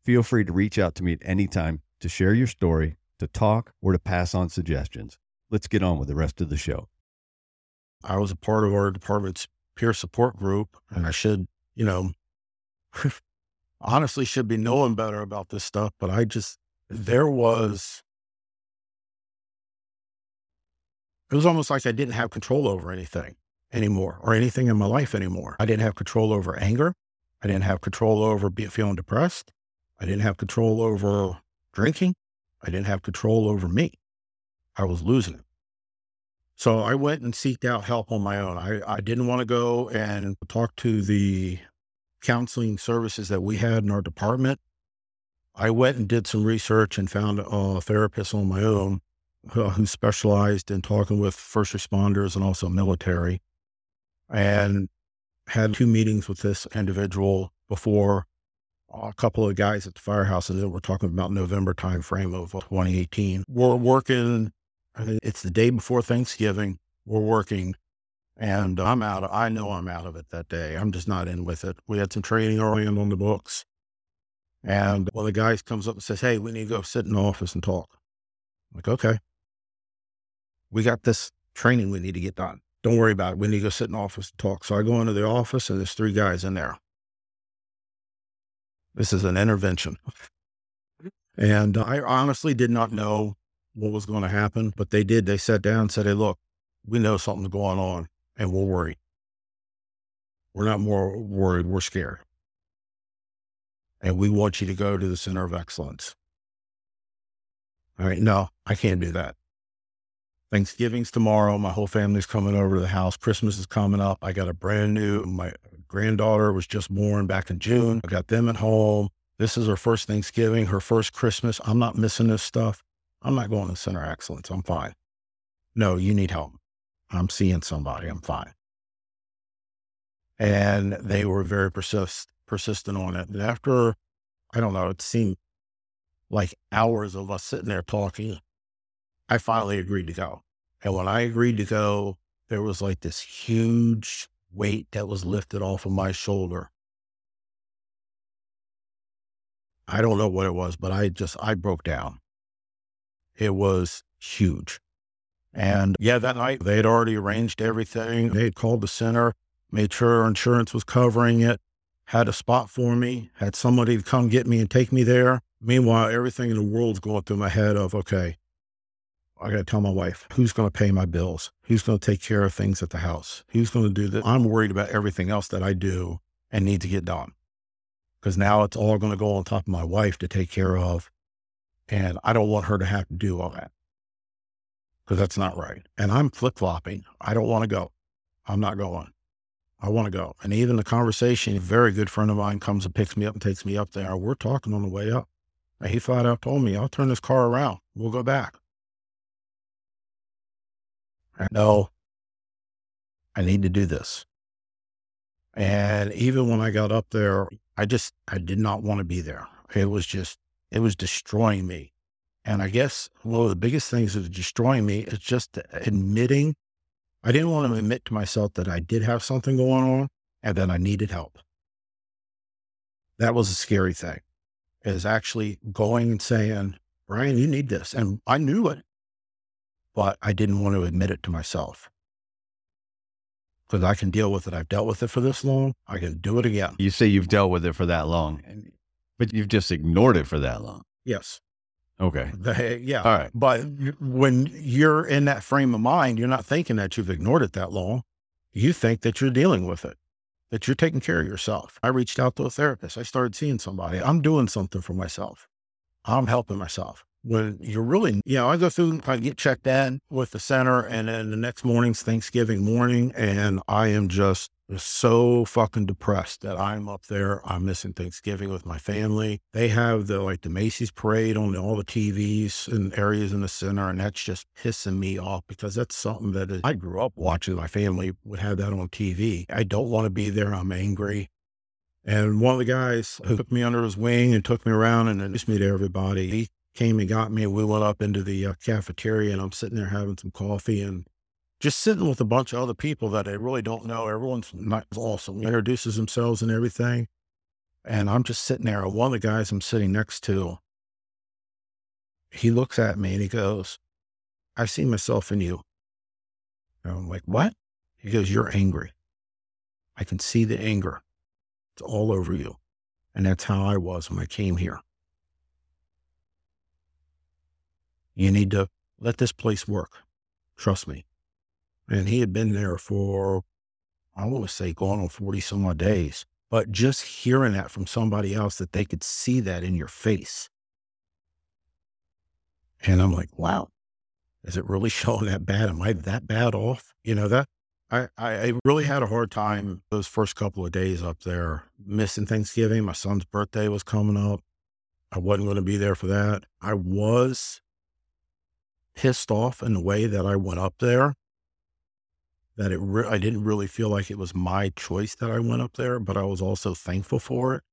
Feel free to reach out to me at any time to share your story, to talk, or to pass on suggestions. Let's get on with the rest of the show. I was a part of our department's peer support group, and I should, you know, honestly should be knowing better about this stuff, but it was almost like I didn't have control over anything anymore, or anything in my life anymore. I didn't have control over anger. I didn't have control over feeling depressed. I didn't have control over drinking. I didn't have control over me. I was losing it. So I went and seeked out help on my own. I didn't want to go and talk to the counseling services that we had in our department. I went and did some research and found a therapist on my own who specialized in talking with first responders and also military, and had 2 meetings with this individual before a couple of guys at the firehouse, and then we're talking about November timeframe of 2018. We're working, it's the day before Thanksgiving, we're working, and I know I'm out of it that day. I'm just not in with it. We had some training early on the books, and one of the guys comes up and says, hey, we need to go sit in the office and talk. I'm like, okay, we got this training we need to get done. Don't worry about it. We need to go sit in the office and talk. So I go into the office, and there's 3 guys in there. This is an intervention. And I honestly did not know what was going to happen, but they did. They sat down and said, hey, look, we know something's going on, and we're worried. We're not more worried. We're scared. And we want you to go to the Center of Excellence. All right, no, I can't do that. Thanksgiving's tomorrow. My whole family's coming over to the house. Christmas is coming up. I got my granddaughter was just born back in June. I got them at home. This is her first Thanksgiving, her first Christmas. I'm not missing this stuff. I'm not going to Center of Excellence. I'm fine. No, you need help. I'm seeing somebody. I'm fine. And they were very persistent on it. And after, I don't know, it seemed like hours of us sitting there talking, I finally agreed to go. And when I agreed to go, there was like this huge weight that was lifted off of my shoulder. I don't know what it was, but I broke down. It was huge. And yeah, that night they had already arranged everything. They had called the center, made sure insurance was covering it, had a spot for me, had somebody to come get me and take me there. Meanwhile, everything in the world's going through my head of, okay, I got to tell my wife, who's going to pay my bills? Who's going to take care of things at the house? Who's going to do this? I'm worried about everything else that I do and need to get done, because now it's all going to go on top of my wife to take care of. And I don't want her to have to do all that, because that's not right. And I'm flip-flopping. I don't want to go. I'm not going. I want to go. And even the conversation, a very good friend of mine comes and picks me up and takes me up there. We're talking on the way up. And he flat out told me, I'll turn this car around. We'll go back. No, I need to do this. And even when I got up there, I did not want to be there. It was destroying me. And I guess one of the biggest things that was destroying me is just admitting. I didn't want to admit to myself that I did have something going on and that I needed help. That was a scary thing, is actually going and saying, Bryan, you need this. And I knew it, but I didn't want to admit it to myself, because I can deal with it. I've dealt with it for this long. I can do it again. You say you've dealt with it for that long, but you've just ignored it for that long. Yes. Okay. Yeah. All right. But when you're in that frame of mind, you're not thinking that you've ignored it that long. You think that you're dealing with it, that you're taking care of yourself. I reached out to a therapist. I started seeing somebody. I'm doing something for myself. I'm helping myself. When you're really, I go through, I get checked in with the center, and then the next morning's Thanksgiving morning, and I am just so fucking depressed that I'm up there. I'm missing Thanksgiving with my family. They have the Macy's parade on all the TVs and areas in the center, and that's just pissing me off, because that's something that I grew up watching. My family would have that on TV. I don't want to be there. I'm angry. And one of the guys who took me under his wing and took me around and introduced me to everybody, he came and got me, and we went up into the cafeteria, and I'm sitting there having some coffee and just sitting with a bunch of other people that I really don't know. Everyone's awesome. He introduces themselves and everything. And I'm just sitting there. One of the guys I'm sitting next to, he looks at me and he goes, I see myself in you. And I'm like, what? He goes, you're angry. I can see the anger. It's all over you. And that's how I was when I came here. You need to let this place work. Trust me. And he had been there for, I want to say, going on 40 some odd days. But just hearing that from somebody else, that they could see that in your face. And I'm like, wow, is it really showing that bad? Am I that bad off? You know, that I really had a hard time those first couple of days up there, missing Thanksgiving. My son's birthday was coming up. I wasn't going to be there for that. I was pissed off in the way that I went up there. That I didn't really feel like it was my choice that I went up there, but I was also thankful for it.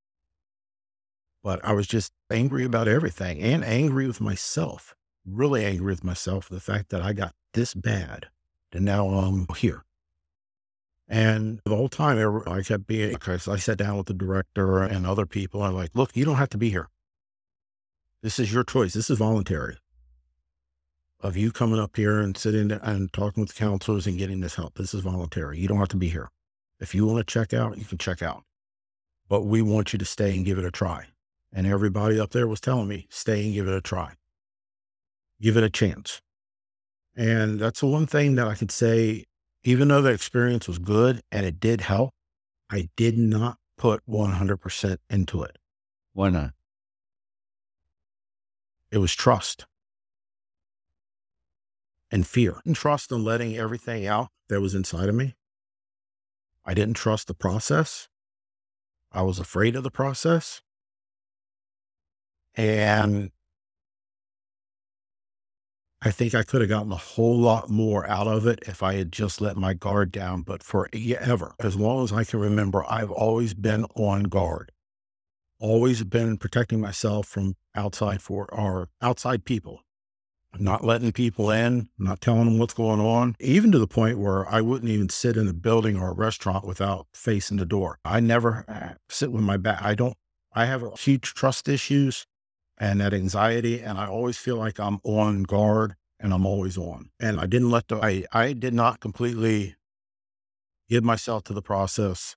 But I was just angry about everything and angry with myself, really angry with myself for the fact that I got this bad and now I'm here. And the whole time I kept being, because I sat down with the director and other people, and I'm like, look, you don't have to be here. This is your choice. This is voluntary. Of you coming up here and sitting and talking with counselors and getting this help. This is voluntary. You don't have to be here. If you want to check out, you can check out. But we want you to stay and give it a try. And everybody up there was telling me, stay and give it a try. Give it a chance. And that's the one thing that I could say, even though the experience was good and it did help, I did not put 100% into it. Why not? It was trust. And fear. I didn't trust in letting everything out that was inside of me. I didn't trust the process. I was afraid of the process. And I think I could have gotten a whole lot more out of it if I had just let my guard down. But forever, as long as I can remember, I've always been on guard. Always been protecting myself from outside people. Not letting people in, not telling them what's going on, even to the point where I wouldn't even sit in a building or a restaurant without facing the door. I never sit with my back. I have huge trust issues and that anxiety. And I always feel like I'm on guard and I'm always on. And I didn't let I did not completely give myself to the process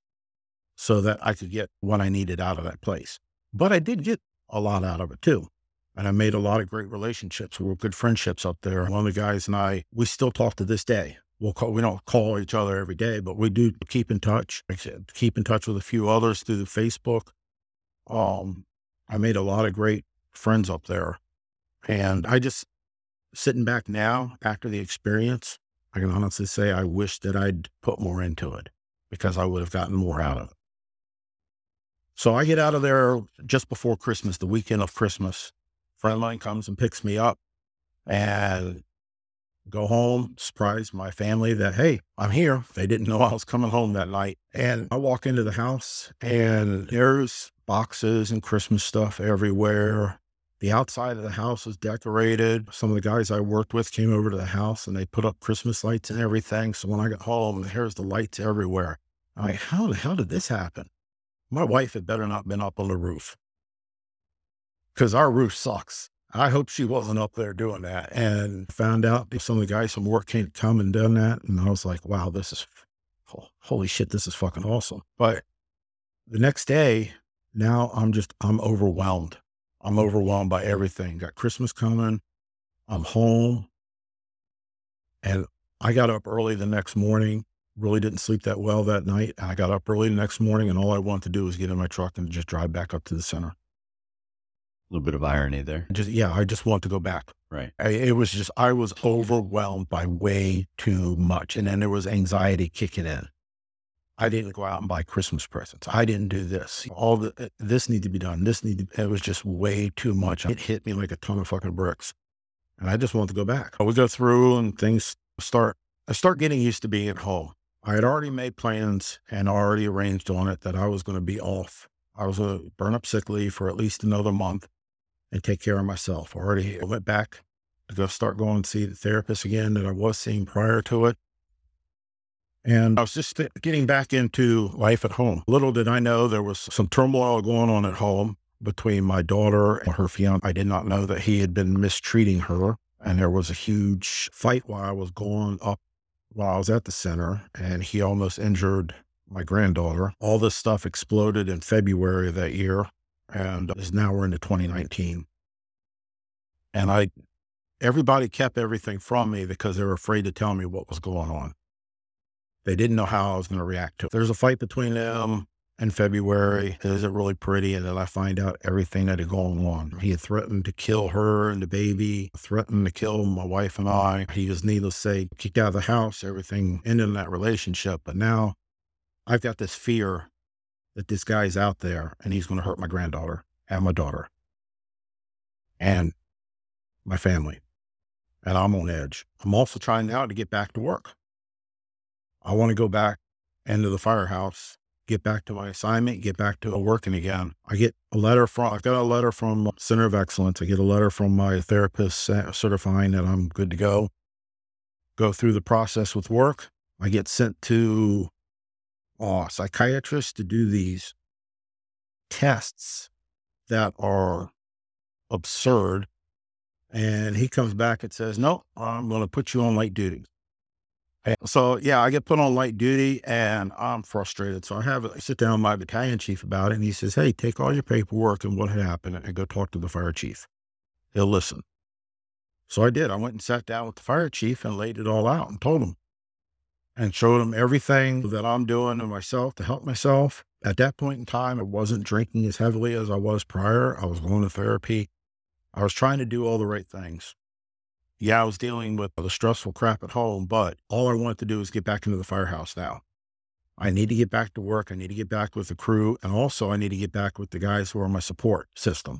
so that I could get what I needed out of that place. But I did get a lot out of it too. And I made a lot of great relationships. We were good friendships up there. One of the guys and I, we still talk to this day. We don't call each other every day, but we do keep in touch. I keep in touch with a few others through Facebook. I made a lot of great friends up there. And I just, sitting back now, after the experience, I can honestly say I wish that I'd put more into it because I would have gotten more out of it. So I get out of there just before Christmas, the weekend of Christmas. Friend of mine comes and picks me up and go home, surprise my family that, hey, I'm here. They didn't know I was coming home that night. And I walk into the house and there's boxes and Christmas stuff everywhere. The outside of the house was decorated. Some of the guys I worked with came over to the house and they put up Christmas lights and everything. So when I got home, here's the lights everywhere. I'm like, how the hell did this happen? My wife had better not been up on the roof. Because our roof sucks. I hope she wasn't up there doing that. And found out some of the guys from work came to come and done that. And I was like, wow, holy shit, this is fucking awesome. But the next day, now I'm overwhelmed. I'm overwhelmed by everything. Got Christmas coming. I'm home. And I got up early the next morning. Really didn't sleep that well that night. And I got up early the next morning. And all I wanted to do was get in my truck and just drive back up to the center. Little bit of irony there. I just want to go back. Right. I was overwhelmed by way too much. And then there was anxiety kicking in. I didn't go out and buy Christmas presents. I didn't do this. This needed to be done. It was just way too much. It hit me like a ton of fucking bricks. And I just wanted to go back. We go through and things I start getting used to being at home. I had already made plans and already arranged on it that I was going to be off. I was going to burn up sick leave for at least another month and take care of myself. I went back to go start going and see the therapist again that I was seeing prior to it. And I was just getting back into life at home. Little did I know there was some turmoil going on at home between my daughter and her fiance. I did not know that he had been mistreating her. And there was a huge fight while I was gone up while I was at the center, and he almost injured my granddaughter. All this stuff exploded in February of that year, and now we're into 2019. And everybody kept everything from me because they were afraid to tell me what was going on. They didn't know how I was going to react to it. There's a fight between them in February. It isn't really pretty. And then I find out everything that had gone on. He had threatened to kill her and the baby, threatened to kill my wife and I. He was, needless to say, kicked out of the house, everything ended in that relationship. But now I've got this fear that this guy's out there and he's going to hurt my granddaughter and my daughter and my family. And I'm on edge. I'm also trying now to get back to work. I want to go back into the firehouse, get back to my assignment, get back to working again. I've got a letter from Center of Excellence. I get a letter from my therapist certifying that I'm good to go. Go through the process with work. I get sent to a psychiatrist to do these tests that are absurd. And he comes back and says, no, I'm going to put you on light duty. And so, I get put on light duty and I'm frustrated. So I sit down with my battalion chief about it. And he says, hey, take all your paperwork and what had happened and go talk to the fire chief. He'll listen. So I did. I went and sat down with the fire chief and laid it all out and told him and showed him everything that I'm doing to myself to help myself. At that point in time, I wasn't drinking as heavily as I was prior. I was going to therapy. I was trying to do all the right things. I was dealing with the stressful crap at home, but all I wanted to do was get back into the firehouse now. I need to get back to work. I need to get back with the crew. And also I need to get back with the guys who are my support system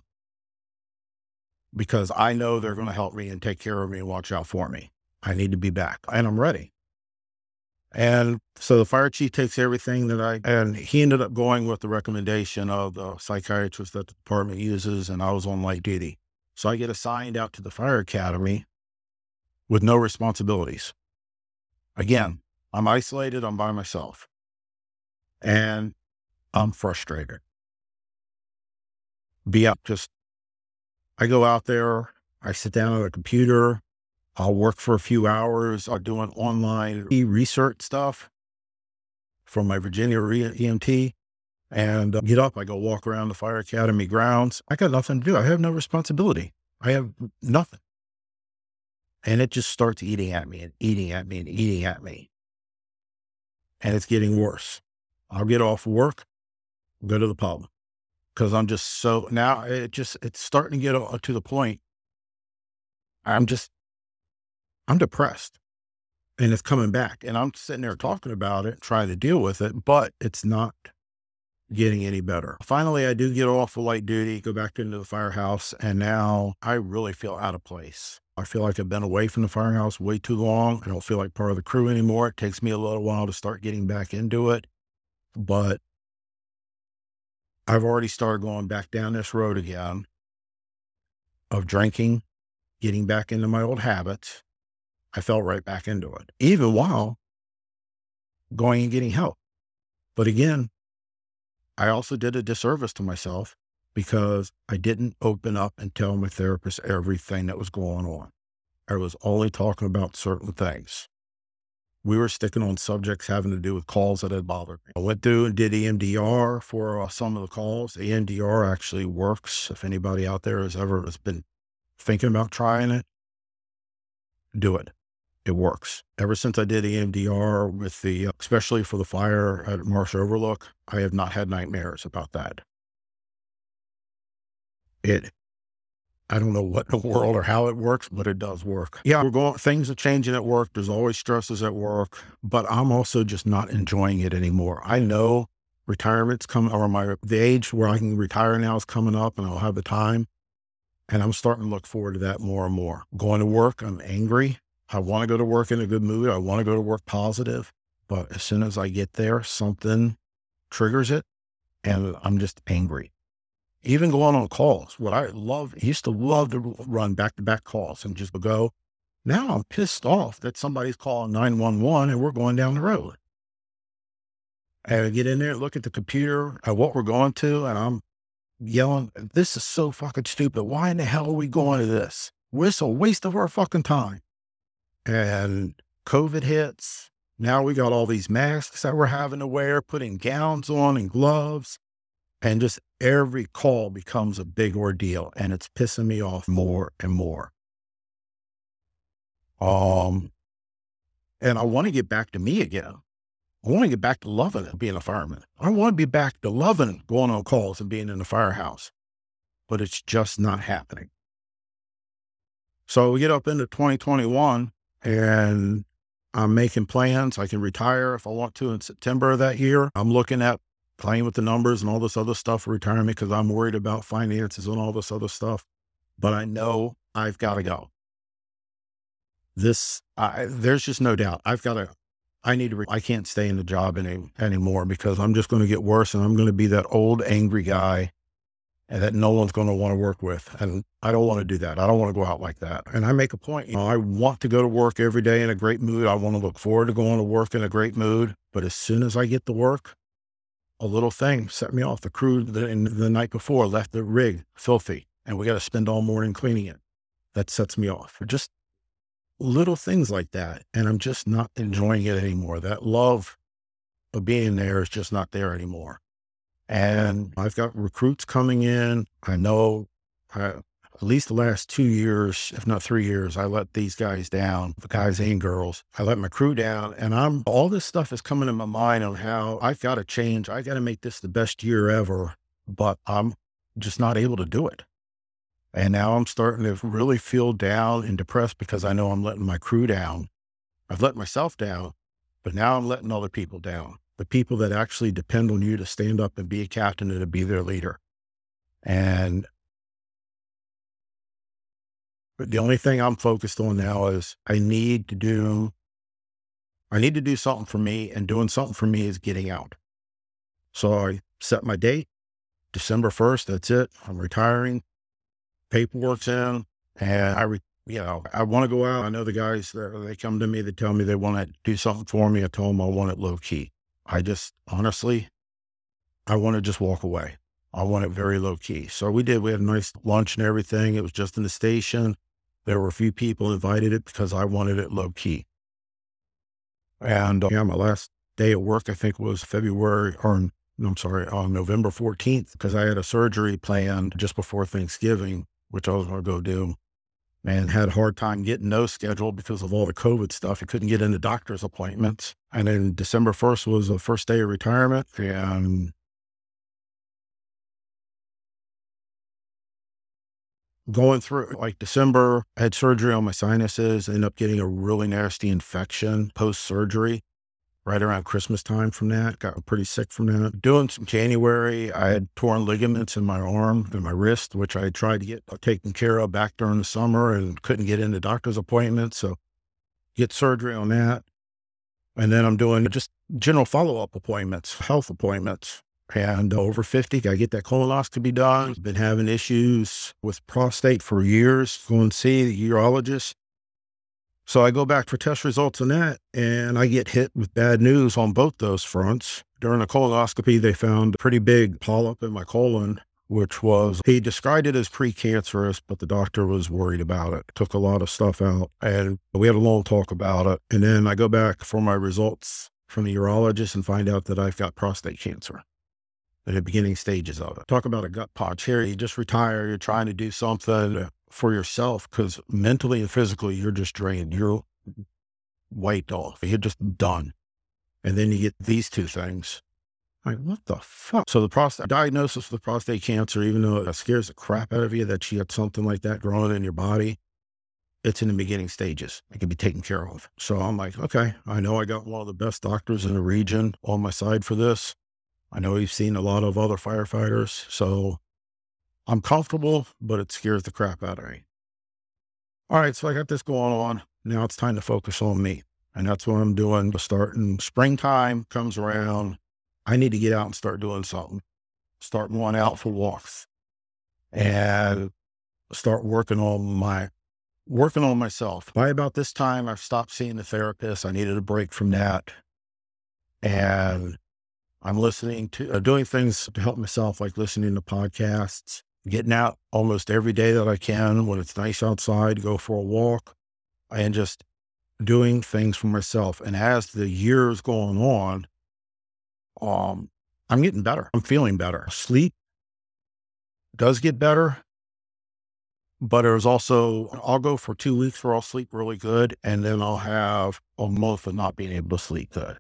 because I know they're going to help me and take care of me and watch out for me. I need to be back and I'm ready. And so the fire chief takes everything and he ended up going with the recommendation of the psychiatrist that the department uses. And I was on light duty. So I get assigned out to the fire academy with no responsibilities. Again, I'm isolated, I'm by myself, and I'm frustrated. I go out there, I sit down at a computer, I'll work for a few hours, I'll do an online research stuff from my Virginia EMT. And get up, I go walk around the fire academy grounds. I got nothing to do. I have no responsibility. I have nothing. And it just starts eating at me and eating at me and eating at me. And it's getting worse. I'll get off work, go to the pub because I'm just it's starting to get to the point. I'm depressed. And it's coming back and I'm sitting there talking about it, trying to deal with it, but it's not getting any better. Finally, I do get off of light duty, go back into the firehouse, and now I really feel out of place. I feel like I've been away from the firehouse way too long. I don't feel like part of the crew anymore. It takes me a little while to start getting back into it, but I've already started going back down this road again of drinking, getting back into my old habits. I fell right back into it, even while going and getting help. But again, I also did a disservice to myself because I didn't open up and tell my therapist everything that was going on. I was only talking about certain things. We were sticking on subjects having to do with calls that had bothered me. I went through and did EMDR for some of the calls. EMDR actually works. If anybody out there has been thinking about trying it, do it. It works. Ever since I did EMDR especially for the fire at Marsh Overlook, I have not had nightmares about that. I don't know what in the world or how it works, but it does work. Things are changing at work. There's always stresses at work, but I'm also just not enjoying it anymore. I know retirement's coming, or the age where I can retire now is coming up and I'll have the time. And I'm starting to look forward to that more and more. Going to work, I'm angry. I want to go to work in a good mood. I want to go to work positive, but as soon as I get there, something triggers it and I'm just angry. Even going on calls, used to love to run back-to-back calls and just go. Now I'm pissed off that somebody's calling 911 and we're going down the road. I get in there, look at the computer at what we're going to, and I'm yelling, this is so fucking stupid. Why in the hell are we going to this? It's a waste of our fucking time. And COVID hits. Now we got all these masks that we're having to wear, putting gowns on and gloves, and just every call becomes a big ordeal, and it's pissing me off more and more. And I want to get back to me again. I want to get back to loving it, being a fireman. I want to be back to loving going on calls and being in the firehouse, but it's just not happening. So we get up into 2021 and I'm making plans. I can retire if I want to in September of that year. I'm looking at playing with the numbers and all this other stuff for retirement because I'm worried about finances and all this other stuff, but I know I've got to go. There's just no doubt. I've got to, I can't stay in the job anymore because I'm just going to get worse and I'm going to be that old angry guy and that no one's going to want to work with. And I don't want to do that. I don't want to go out like that. And I make a point, I want to go to work every day in a great mood. I want to look forward to going to work in a great mood. But as soon as I get to work, a little thing set me off. The crew the night before left the rig filthy and we got to spend all morning cleaning it. That sets me off. Just little things like that. And I'm just not enjoying it anymore. That love of being there is just not there anymore. And I've got recruits coming in. I know at least the last 2 years, if not 3 years, I let these guys down, the guys and girls. I let my crew down, and all this stuff is coming in my mind on how I've got to change. I got to make this the best year ever, but I'm just not able to do it. And now I'm starting to really feel down and depressed because I know I'm letting my crew down. I've let myself down, but now I'm letting other people down. The people that actually depend on you to stand up and be a captain and to be their leader. And but the only thing I'm focused on now is I need to do something for me, and doing something for me is getting out. So I set my date, December 1st, that's it. I'm retiring. Paperwork's in, and I want to go out. I know the guys, they come to me, they tell me they want to do something for me. I told them I want it low key. I just, honestly, I want to just walk away. I want it very low key. So we had a nice lunch and everything. It was just in the station. There were a few people invited it because I wanted it low key. And my last day at work, I think was on November 14th, because I had a surgery planned just before Thanksgiving, which I was going to go do, and had a hard time getting those scheduled because of all the COVID stuff. I couldn't get into doctor's appointments. And then December 1st was the first day of retirement. And going through, December, I had surgery on my sinuses, ended up getting a really nasty infection post-surgery right around Christmas time from that. Got pretty sick from that. Doing some January, I had torn ligaments in my arm and my wrist, which I tried to get taken care of back during the summer and couldn't get into doctor's appointments. So get surgery on that. And then I'm doing just general follow-up appointments, health appointments. And over 50, I get that colonoscopy done. Been having issues with prostate for years. Go and see the urologist. So I go back for test results on that, and I get hit with bad news on both those fronts. During the colonoscopy, they found a pretty big polyp in my colon, which was, he described it as precancerous, but the doctor was worried about it. Took a lot of stuff out, and we had a long talk about it. And then I go back for my results from the urologist and find out that I've got prostate cancer at the beginning stages of it. Talk about a gut punch. Here, you just retire, you're trying to do something for yourself, because mentally and physically, you're just drained. You're wiped off. You're just done. And then you get these two things. What the fuck? So the diagnosis for the prostate cancer, even though it scares the crap out of you that you had something like that growing in your body, it's in the beginning stages. It can be taken care of. So I'm like, okay, I know I got one of the best doctors in the region on my side for this. I know he's seen a lot of other firefighters, so I'm comfortable, but it scares the crap out of me. All right, so I got this going on. Now it's time to focus on me. And that's what I'm doing. Starting springtime comes around. I need to get out and start doing something. Start going out for walks and start working on myself. By about this time, I've stopped seeing the therapist. I needed a break from that. And I'm listening to, doing things to help myself, like listening to podcasts, getting out almost every day that I can when it's nice outside, go for a walk, and just doing things for myself. And as the years going on, I'm getting better. I'm feeling better. Sleep does get better, but there's also, I'll go for 2 weeks where I'll sleep really good, and then I'll have a month of not being able to sleep good.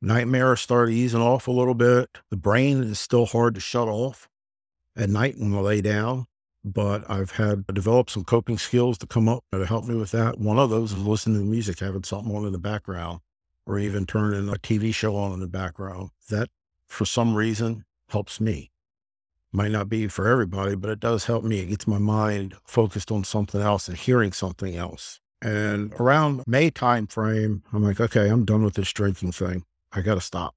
Nightmares start easing off a little bit. The brain is still hard to shut off at night when I lay down, but I've had developed some coping skills to come up to help me with that. One of those is listening to music, having something on in the background, or even turning a TV show on in the background. That, for some reason, helps me. Might not be for everybody, but it does help me. It gets my mind focused on something else and hearing something else. And around May time frame, I'm like, okay, I'm done with this drinking thing. I got to stop,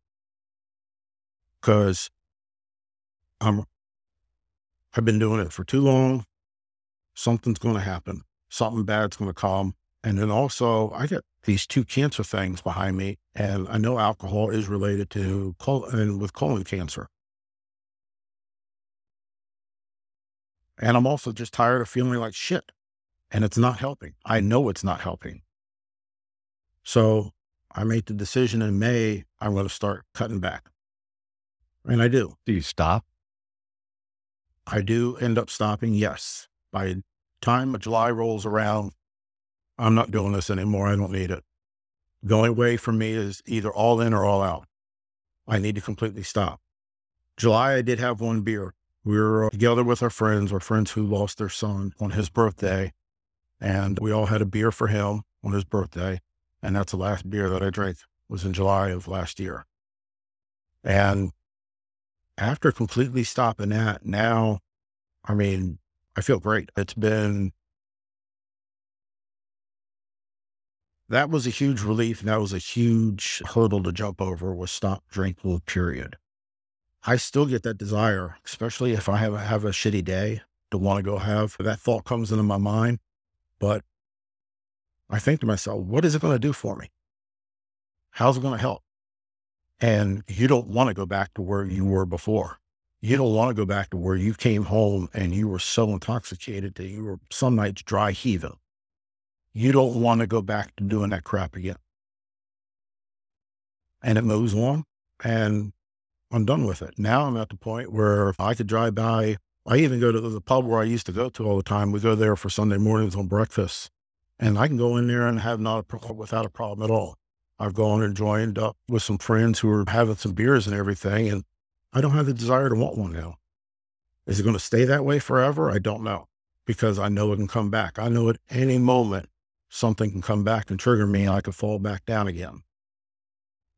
because I've been doing it for too long. Something's going to happen. Something bad's going to come. And then also I get these two cancer things behind me, and I know alcohol is related to colon cancer. And I'm also just tired of feeling like shit, and it's not helping. I know it's not helping. So I made the decision in May, I'm going to start cutting back. And I do. Do you stop? I do end up stopping, yes. By the time July rolls around, I'm not doing this anymore. I don't need it. The only way for me is either all in or all out. I need to completely stop. July, I did have one beer. We were together with our friends who lost their son on his birthday. And we all had a beer for him on his birthday. And that's the last beer that I drank, was in July of last year. And after completely stopping that, now, I mean, I feel great. It's been, that was a huge relief. And that was a huge hurdle to jump over, was stop drinking, period. I still get that desire, especially if I have a shitty day, to want to go have. That thought comes into my mind, but I think to myself, what is it going to do for me? How's it going to help? And you don't want to go back to where you were before. You don't want to go back to where you came home and you were so intoxicated that you were some nights dry heaving. You don't want to go back to doing that crap again. And it moves on, and I'm done with it. Now I'm at the point where I could drive by. I even go to the pub where I used to go to all the time. We go there for Sunday mornings on breakfast. And I can go in there and have without a problem at all. I've gone and joined up with some friends who are having some beers and everything, and I don't have the desire to want one now. Is it going to stay that way forever? I don't know, because I know it can come back. I know at any moment something can come back and trigger me, and I could fall back down again.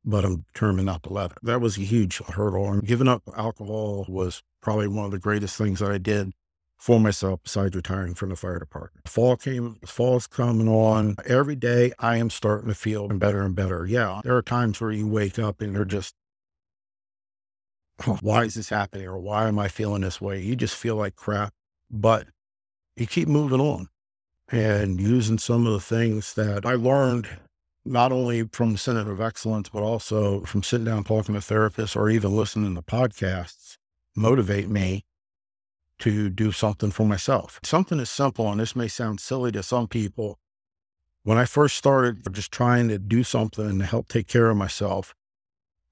But I'm determined not to let it. That was a huge hurdle. And giving up alcohol was probably one of the greatest things that I did for myself, besides retiring from the fire department. Fall's coming on. Every day I am starting to feel better and better. Yeah, there are times where you wake up and you're just, why is this happening? Or why am I feeling this way? You just feel like crap, but you keep moving on and using some of the things that I learned, not only from the Center of Excellence, but also from sitting down, talking to therapists, or even listening to podcasts, motivate me to do something for myself. Something is simple, and this may sound silly to some people. When I first started just trying to do something to help take care of myself,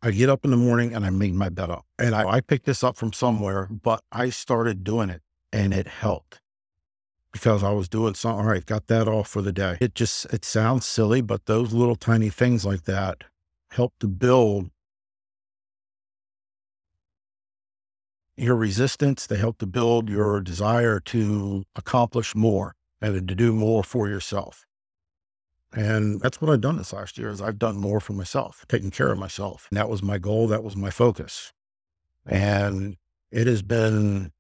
I get up in the morning and I make my bed up. And I picked this up from somewhere, but I started doing it, and it helped, because I was doing something. All right, got that off for the day. It sounds silly, but those little tiny things like that help to build your resistance. They help to build your desire to accomplish more and to do more for yourself. And that's what I've done this last year, is I've done more for myself, taking care of myself. And that was my goal. That was my focus. And it's been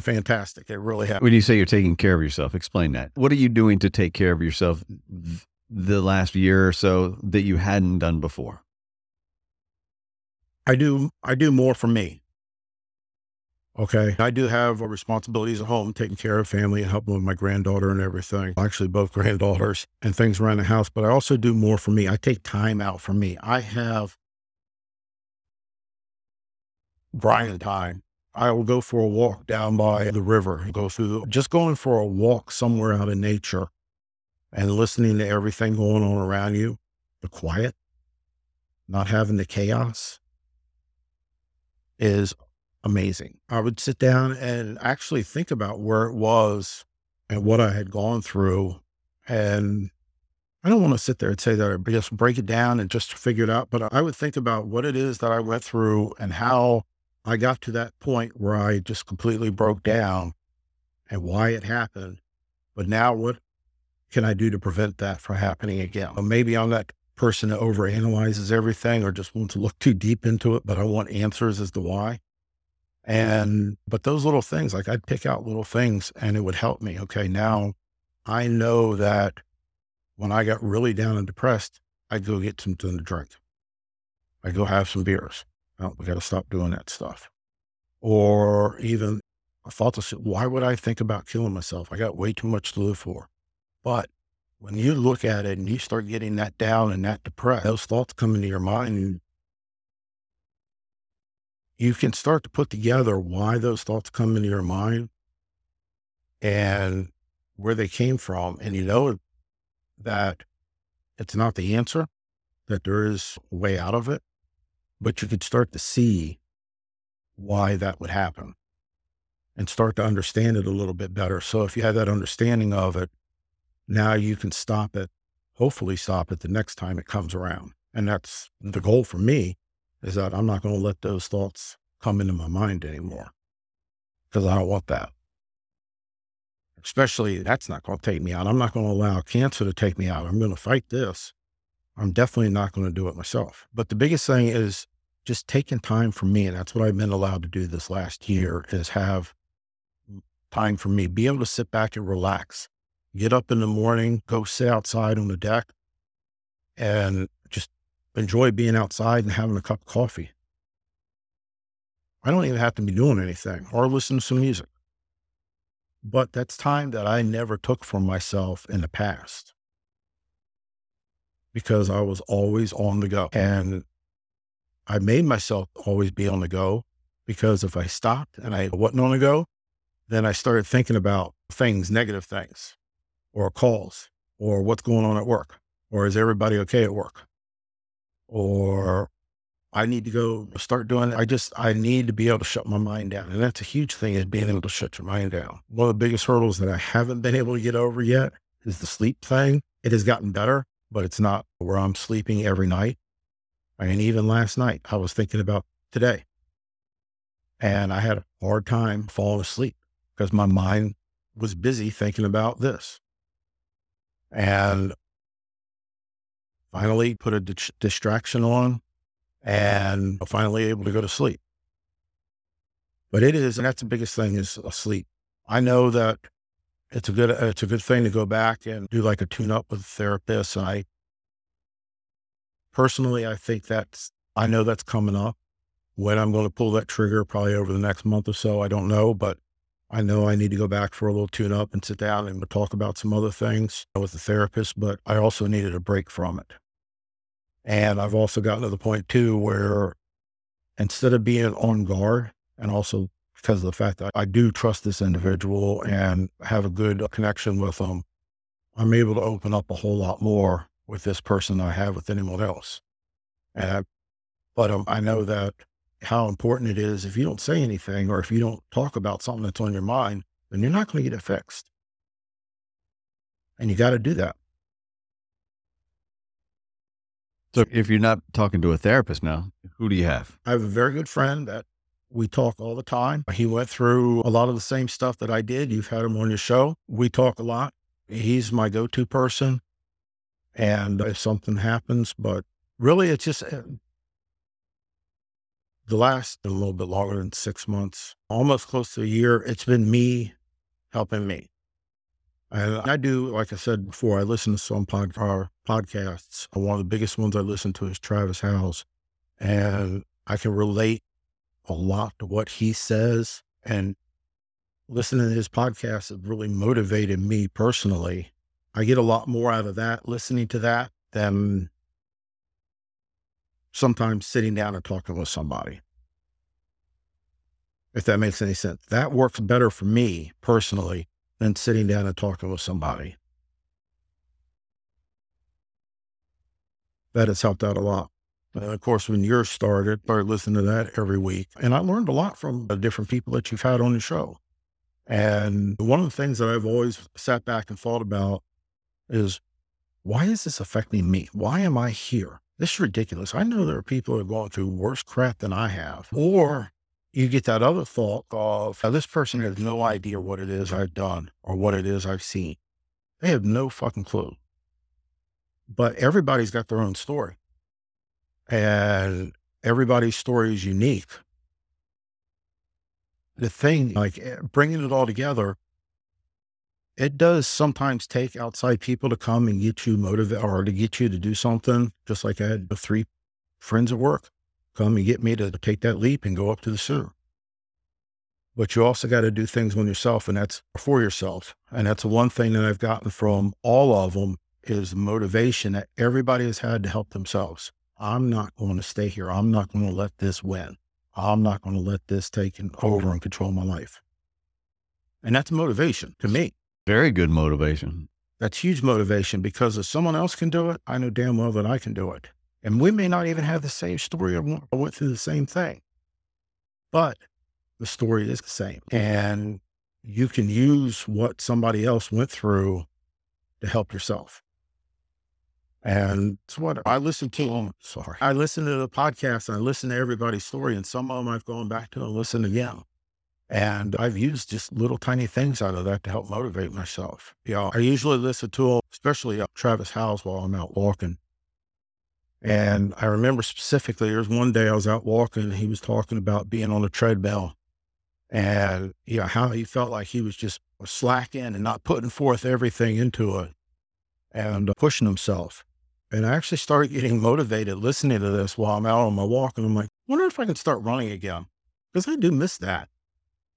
fantastic. It really has. When you say you're taking care of yourself, explain that. What are you doing to take care of yourself the last year or so that you hadn't done before? I do more for me. Okay. I do have responsibilities at home, taking care of family and helping with my granddaughter and everything. Actually, both granddaughters, and things around the house, but I also do more for me. I take time out for me. I have Bryan time. I will go for a walk down by the river, just going for a walk somewhere out in nature and listening to everything going on around you, the quiet, not having the chaos is amazing. I would sit down and actually think about where it was and what I had gone through. And I don't want to sit there and say that I just break it down and just figure it out, but I would think about what it is that I went through and how I got to that point where I just completely broke down and why it happened. But now what can I do to prevent that from happening again? Maybe I'm that person that overanalyzes everything or just wants to look too deep into it, but I want answers as to why. But those little things, like I'd pick out little things and it would help me. Okay, now I know that when I got really down and depressed, I'd go get something to drink. I go have some beers. Oh, we got to stop doing that stuff. Or even I thought, why would I think about killing myself? I got way too much to live for. But when you look at it and you start getting that down and that depressed, those thoughts come into your mind and you can start to put together why those thoughts come into your mind and where they came from. And you know that it's not the answer, that there is a way out of it, but you could start to see why that would happen and start to understand it a little bit better. So if you have that understanding of it, now you can stop it, hopefully stop it the next time it comes around. And that's the goal for me, is that I'm not going to let those thoughts come into my mind anymore, because I don't want that. Especially, that's not going to take me out. I'm not going to allow cancer to take me out. I'm going to fight this. I'm definitely not going to do it myself. But the biggest thing is just taking time for me. And that's what I've been allowed to do this last year, is have time for me, be able to sit back and relax, get up in the morning, go sit outside on the deck and just enjoy being outside and having a cup of coffee. I don't even have to be doing anything or listen to some music. But that's time that I never took for myself in the past, because I was always on the go. And I made myself always be on the go, because if I stopped and I wasn't on the go, then I started thinking about things, negative things, or calls, or what's going on at work, or is everybody okay at work? Or I need to go start doing it. I need to be able to shut my mind down. And that's a huge thing, is being able to shut your mind down. One of the biggest hurdles that I haven't been able to get over yet is the sleep thing. It has gotten better, but it's not where I'm sleeping every night. And even last night, I was thinking about today, and I had a hard time falling asleep because my mind was busy thinking about this. And finally put a distraction on, and finally able to go to sleep. But it is, and that's the biggest thing, is sleep. I know that it's a good thing to go back and do like a tune up with therapists. And I personally, I know that's coming up. When I'm going to pull that trigger, probably over the next month or so, I don't know, but I know I need to go back for a little tune up and sit down and talk about some other things with the therapist, but I also needed a break from it. And I've also gotten to the point too, where instead of being on guard, and also because of the fact that I do trust this individual and have a good connection with them, I'm able to open up a whole lot more with this person than I have with anyone else. But I know that how important it is, if you don't say anything, or if you don't talk about something that's on your mind, then you're not going to get it fixed. And you got to do that. So if you're not talking to a therapist now, who do you have? I have a very good friend that we talk all the time. He went through a lot of the same stuff that I did. You've had him on your show. We talk a lot. He's my go-to person. And if something happens, but really it's just the last a little bit longer than 6 months, almost close to a year, it's been me helping me. And I do, like I said before, I listen to some podcasts. One of the biggest ones I listen to is Travis Howes. And I can relate a lot to what he says. And listening to his podcast has really motivated me personally. I get a lot more out of that, listening to that, than sometimes sitting down and talking with somebody. If that makes any sense. That works better for me personally than sitting down and talking with somebody. that has helped out a lot. Of course, when yours started, I listened to that every week. And I learned a lot from the different people that you've had on the show. And one of the things that I've always sat back and thought about is, why is this affecting me? Why am I here? This is ridiculous. I know there are people who are going through worse crap than I have. Or you get that other thought of, this person has no idea what it is I've done or what it is I've seen. They have no fucking clue. But everybody's got their own story. And everybody's story is unique. The thing, like bringing it all together, it does sometimes take outside people to come and get you motivated or to get you to do something. Just like I had the three friends at work come and get me to take that leap and go up to the sewer. But you also got to do things on yourself, and that's for yourself. And that's one thing that I've gotten from all of them is the motivation that everybody has had to help themselves. I'm not going to stay here. I'm not going to let this win. I'm not going to let this take over and control my life. And that's motivation to me. Very good motivation. That's huge motivation, because if someone else can do it, I know damn well that I can do it. And we may not even have the same story or went through the same thing, but the story is the same. And you can use what somebody else went through to help yourself. And it's what I listened to. I listened to the podcast and I listened to everybody's story, and some of them I've gone back to and listened again. And I've used just little tiny things out of that to help motivate myself. You know, I usually listen to, especially Travis Howes, while I'm out walking. And I remember specifically, there was one day I was out walking and he was talking about being on a treadmill and, you know, how he felt like he was just slacking and not putting forth everything into it and pushing himself. And I actually started getting motivated listening to this while I'm out on my walk. And I'm like, I wonder if I can start running again, because I do miss that.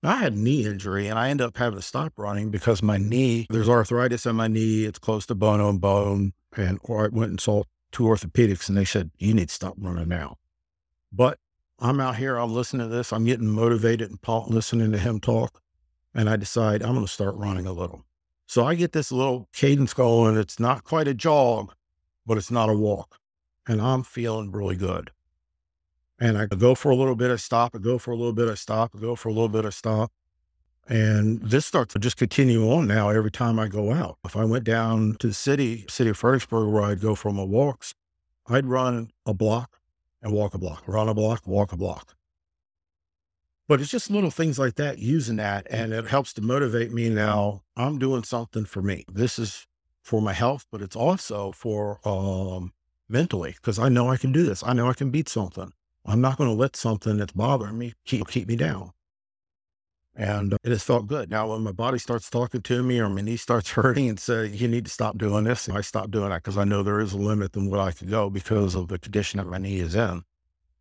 I had knee injury and I ended up having to stop running because my knee, there's arthritis in my knee. It's close to bone on bone. And or I went and saw two orthopedics and they said, you need to stop running now. But I'm out here, I'm listening to this. I'm getting motivated and listening to him talk. And I decide I'm going to start running a little. So I get this little cadence going. It's not quite a jog, but it's not a walk. And I'm feeling really good. And I go for a little bit, I stop, I go for a little bit, I stop, I go for a little bit, I stop. And this starts to just continue on now every time I go out. If I went down to the city of Fredericksburg, where I'd go for my walks, I'd run a block and walk a block, run a block, walk a block. But it's just little things like that, using that, and it helps to motivate me now. I'm doing something for me. This is for my health, but it's also for mentally, because I know I can do this. I know I can beat something. I'm not going to let something that's bothering me keep me down. And it has felt good. Now, when my body starts talking to me or my knee starts hurting and say, you need to stop doing this, I stop doing that because I know there is a limit in what I can go because of the condition that my knee is in.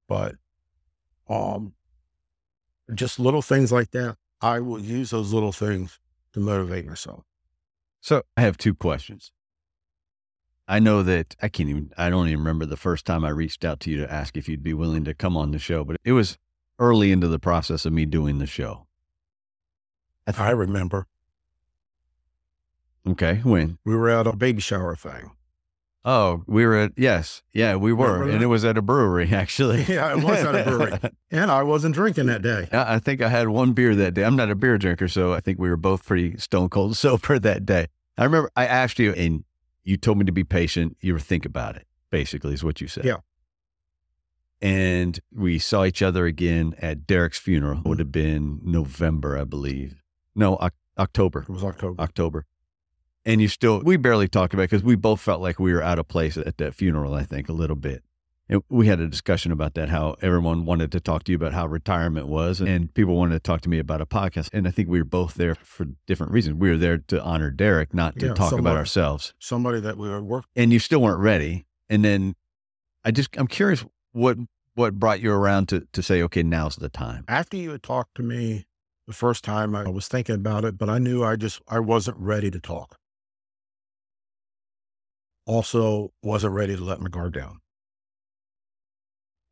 But just little things like that, I will use those little things to motivate myself. So I have two questions. I know that I don't even remember the first time I reached out to you to ask if you'd be willing to come on the show, but it was early into the process of me doing the show. I remember. Okay. When? We were at a baby shower thing. Oh, we were. And it was at a brewery, actually. Yeah, it was at a brewery. And I wasn't drinking that day. I think I had one beer that day. I'm not a beer drinker, so I think we were both pretty stone cold sober that day. I remember I asked you and you told me to be patient. You were think about it, basically, is what you said. Yeah. And we saw each other again at Derek's funeral. It would have been November, I believe. No, October. It was October. And we barely talked about it because we both felt like we were out of place at that funeral, I think, a little bit. And we had a discussion about that, how everyone wanted to talk to you about how retirement was. And people wanted to talk to me about a podcast. And I think we were both there for different reasons. We were there to honor Derek, not to talk about ourselves. Somebody that we were working. And you still weren't ready. And then I'm curious what brought you around to say, okay, now's the time. After you had talked to me the first time, I was thinking about it, but I knew I wasn't ready to talk. Also wasn't ready to let my guard down.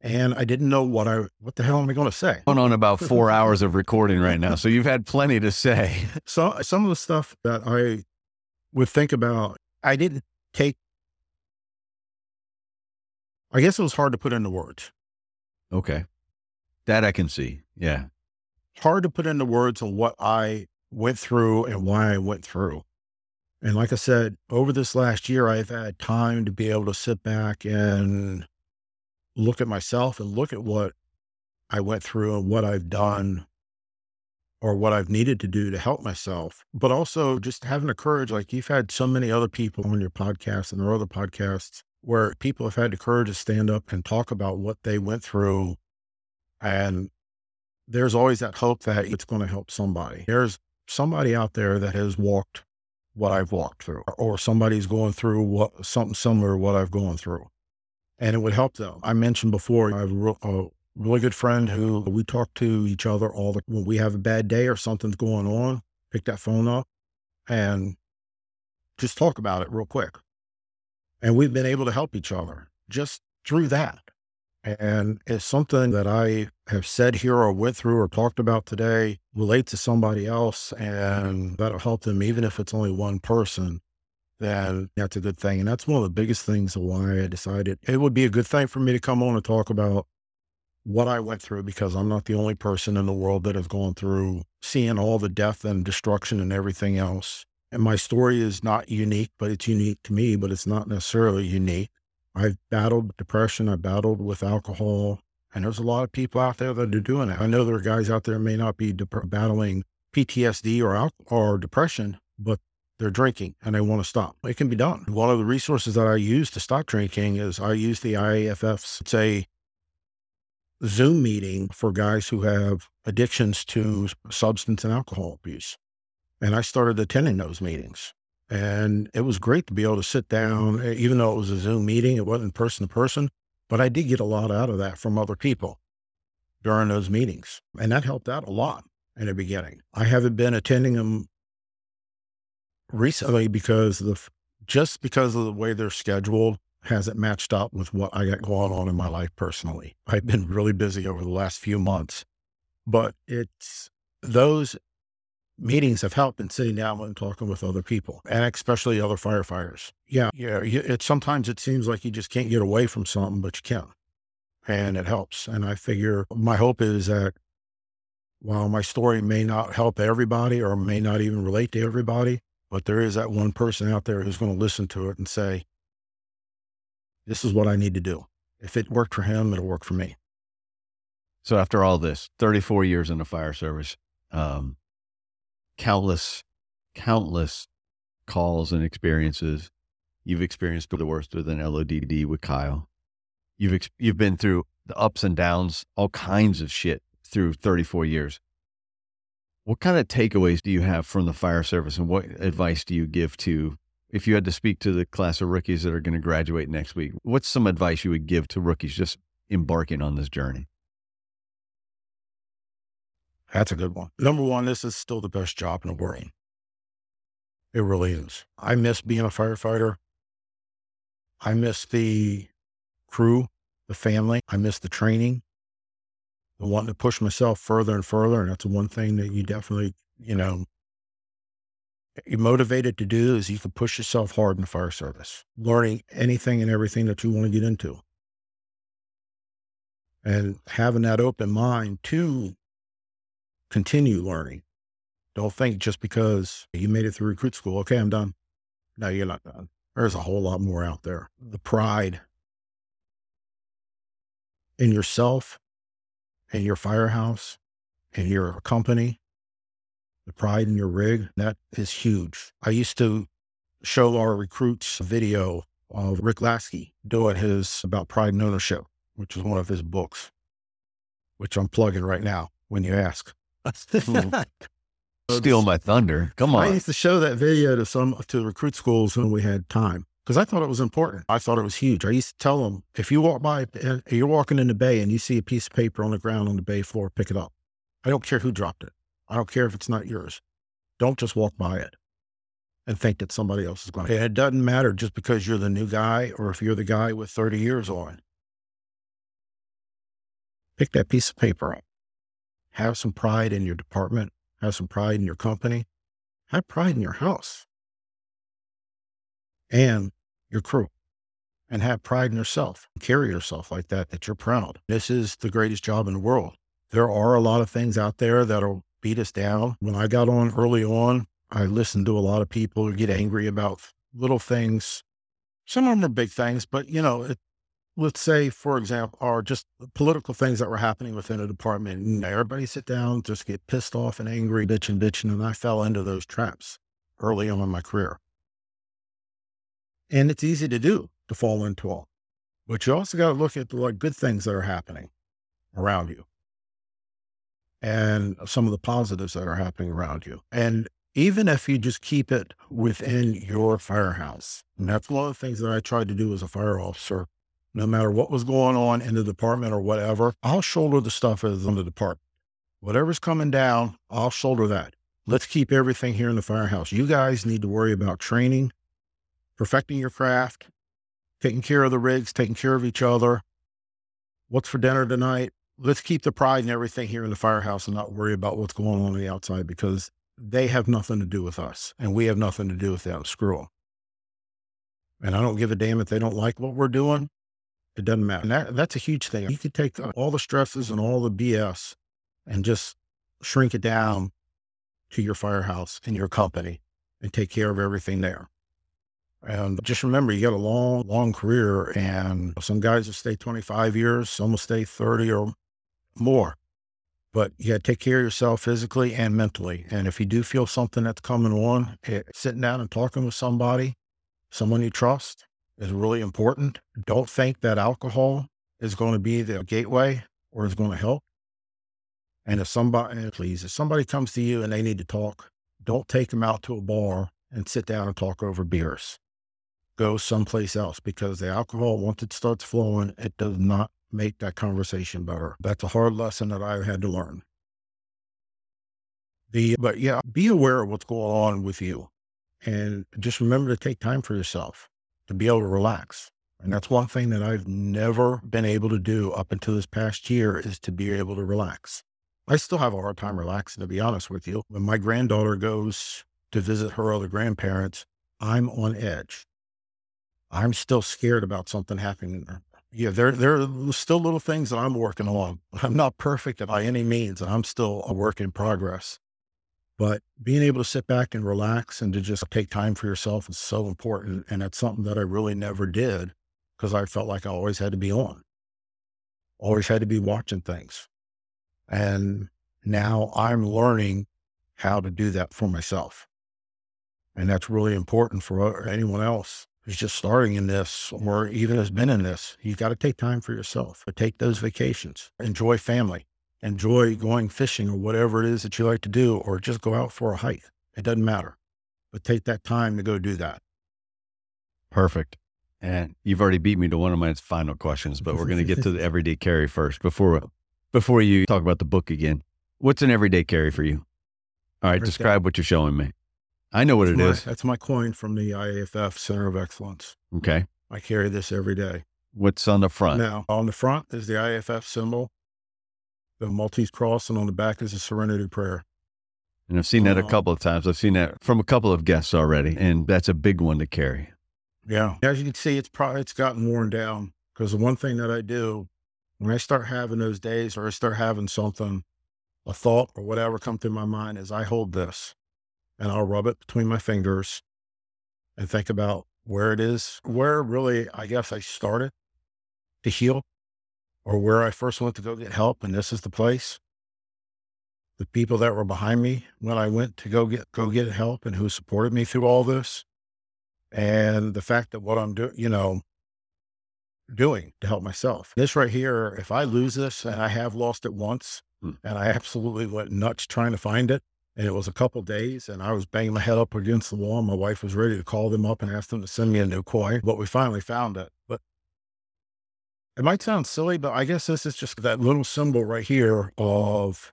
And I didn't know what the hell am I going to say? Going on about 4 hours of recording right now. So you've had plenty to say. So some of the stuff that I would think about, I didn't take I guess it was hard to put into words. Okay. That I can see. Yeah. Hard to put into words on what I went through and why I went through. And like I said, over this last year, I've had time to be able to sit back and look at myself and look at what I went through and what I've done or what I've needed to do to help myself, but also just having the courage. Like, you've had so many other people on your podcast and there are other podcasts where people have had the courage to stand up and talk about what they went through. And there's always that hope that it's going to help somebody. There's somebody out there that has walked what I've walked through, or somebody's going through something similar to what I've gone through, and it would help them. I mentioned before, I have a really good friend who we talk to each other when we have a bad day or something's going on, pick that phone up and just talk about it real quick. And we've been able to help each other just through that. And if something that I have said here or went through or talked about today relates to somebody else and that'll help them, even if it's only one person, then that's a good thing. And that's one of the biggest things of why I decided it would be a good thing for me to come on and talk about what I went through, because I'm not the only person in the world that has gone through seeing all the death and destruction and everything else. And my story is not unique, but it's unique to me, but it's not necessarily unique. I've battled depression. I battled with alcohol. And there's a lot of people out there that are doing it. I know there are guys out there may not be battling PTSD or depression, but they're drinking and they want to stop. It can be done. One of the resources that I use to stop drinking is I use the IAFF's. It's a Zoom meeting for guys who have addictions to substance and alcohol abuse. And I started attending those meetings. And it was great to be able to sit down, even though it was a Zoom meeting, it wasn't person to person, but I did get a lot out of that from other people during those meetings. And that helped out a lot in the beginning. I haven't been attending them recently because of the way they're scheduled hasn't matched up with what I got going on in my life personally. I've been really busy over the last few months, but those meetings have helped in sitting down and talking with other people, and especially other firefighters. Yeah. Sometimes it seems like you just can't get away from something, but you can, and it helps. And I figure my hope is that while my story may not help everybody or may not even relate to everybody, but there is that one person out there who's going to listen to it and say, this is what I need to do. If it worked for him, it'll work for me. So after all this, 34 years in the fire service, countless calls and experiences. You've experienced the worst with an LODD with Kyle. You've been through the ups and downs, all kinds of shit through 34 years. What kind of takeaways do you have from the fire service, and what advice do you give to, if you had to speak to the class of rookies that are going to graduate next week, what's some advice you would give to rookies just embarking on this journey? That's a good one. Number one, this is still the best job in the world. It really is. I miss being a firefighter. I miss the crew, the family. I miss the training, the wanting to push myself further and further. And that's one thing that you definitely, you're motivated to do, is you can push yourself hard in the fire service, learning anything and everything that you want to get into. And having that open mind to continue learning. Don't think just because you made it through recruit school, okay, I'm done. No, you're not done. There's a whole lot more out there. The pride in yourself, in your firehouse, in your company, the pride in your rig, that is huge. I used to show our recruits a video of Rick Lasky doing his about pride and ownership, which is one of his books, which I'm plugging right now when you ask. Steal my thunder. Come on. I used to show that video to recruit schools when we had time, because I thought it was important. I thought it was huge. I used to tell them, if you walk by, you're walking in the bay and you see a piece of paper on the ground on the bay floor, pick it up. I don't care who dropped it. I don't care if it's not yours. Don't just walk by it and think that somebody else is going to. It doesn't matter just because you're the new guy or if you're the guy with 30 years on. Pick that piece of paper up. Have some pride in your department. Have some pride in your company. Have pride in your house and your crew and have pride in yourself. Carry yourself like that, that you're proud. This is the greatest job in the world. There are a lot of things out there that'll beat us down. When I got on early on, I listened to a lot of people who get angry about little things. Some of them are big things, but let's say, for example, are just political things that were happening within a department. Everybody sit down, just get pissed off and angry, bitching. And I fell into those traps early on in my career. And it's easy to do, to fall into all. But you also got to look at the good things that are happening around you and some of the positives that are happening around you. And even if you just keep it within your firehouse, and that's one of the things that I tried to do as a fire officer. No matter what was going on in the department or whatever, I'll shoulder the stuff that's on the department. Whatever's coming down, I'll shoulder that. Let's keep everything here in the firehouse. You guys need to worry about training, perfecting your craft, taking care of the rigs, taking care of each other. What's for dinner tonight? Let's keep the pride and everything here in the firehouse and not worry about what's going on the outside, because they have nothing to do with us and we have nothing to do with them. Screw them. And I don't give a damn if they don't like what we're doing. It doesn't matter. And that's a huge thing. You could take all the stresses and all the BS and just shrink it down to your firehouse and your company and take care of everything there. And just remember, you got a long, long career, and some guys will stay 25 years, some will stay 30 or more, but you got to take care of yourself physically and mentally. And if you do feel something that's coming on, sitting down and talking with somebody, someone you trust, is really important. Don't think that alcohol is going to be the gateway or is going to help. And if somebody comes to you and they need to talk, don't take them out to a bar and sit down and talk over beers. Go someplace else, because the alcohol, once it starts flowing, it does not make that conversation better. That's a hard lesson that I had to learn. Be aware of what's going on with you, and just remember to take time for yourself, to be able to relax. And that's one thing that I've never been able to do up until this past year, is to be able to relax. I still have a hard time relaxing, to be honest with you. When my granddaughter goes to visit her other grandparents, I'm on edge. I'm still scared about something happening. There are still little things that I'm working on. I'm not perfect by any means, and I'm still a work in progress. But being able to sit back and relax and to just take time for yourself is so important. And that's something that I really never did, because I felt like I always had to be on, always had to be watching things. And now I'm learning how to do that for myself. And that's really important for anyone else who's just starting in this, or even has been in this. You've got to take time for yourself, to take those vacations, enjoy family. Enjoy going fishing or whatever it is that you like to do, or just go out for a hike. It doesn't matter, but take that time to go do that. Perfect. And you've already beat me to one of my final questions, but we're going to get to the everyday carry first before you talk about the book again. What's an everyday carry for you? All right, describe what you're showing me. I know what it is. That's my coin from the IAFF Center of Excellence. Okay. I carry this every day. What's on the front? Now, on the front is the IAFF symbol, the Maltese cross, and on the back is a serenity prayer. And I've seen that a couple of times. I've seen that from a couple of guests already, and that's a big one to carry. Yeah. As you can see, it's gotten worn down, because the one thing that I do when I start having those days, or I start having something, a thought or whatever come through my mind, is I hold this and I'll rub it between my fingers and think about where it is, where really, I guess I started to heal, or where I first went to go get help, and this is the place. The people that were behind me when I went to go get help, and who supported me through all this, and the fact that what I'm doing to help myself. This right here, if I lose this, and I have lost it once, and I absolutely went nuts trying to find it, and it was a couple days, and I was banging my head up against the wall. My wife was ready to call them up and ask them to send me a new coin, but we finally found it. But it might sound silly, but I guess this is just that little symbol right here of,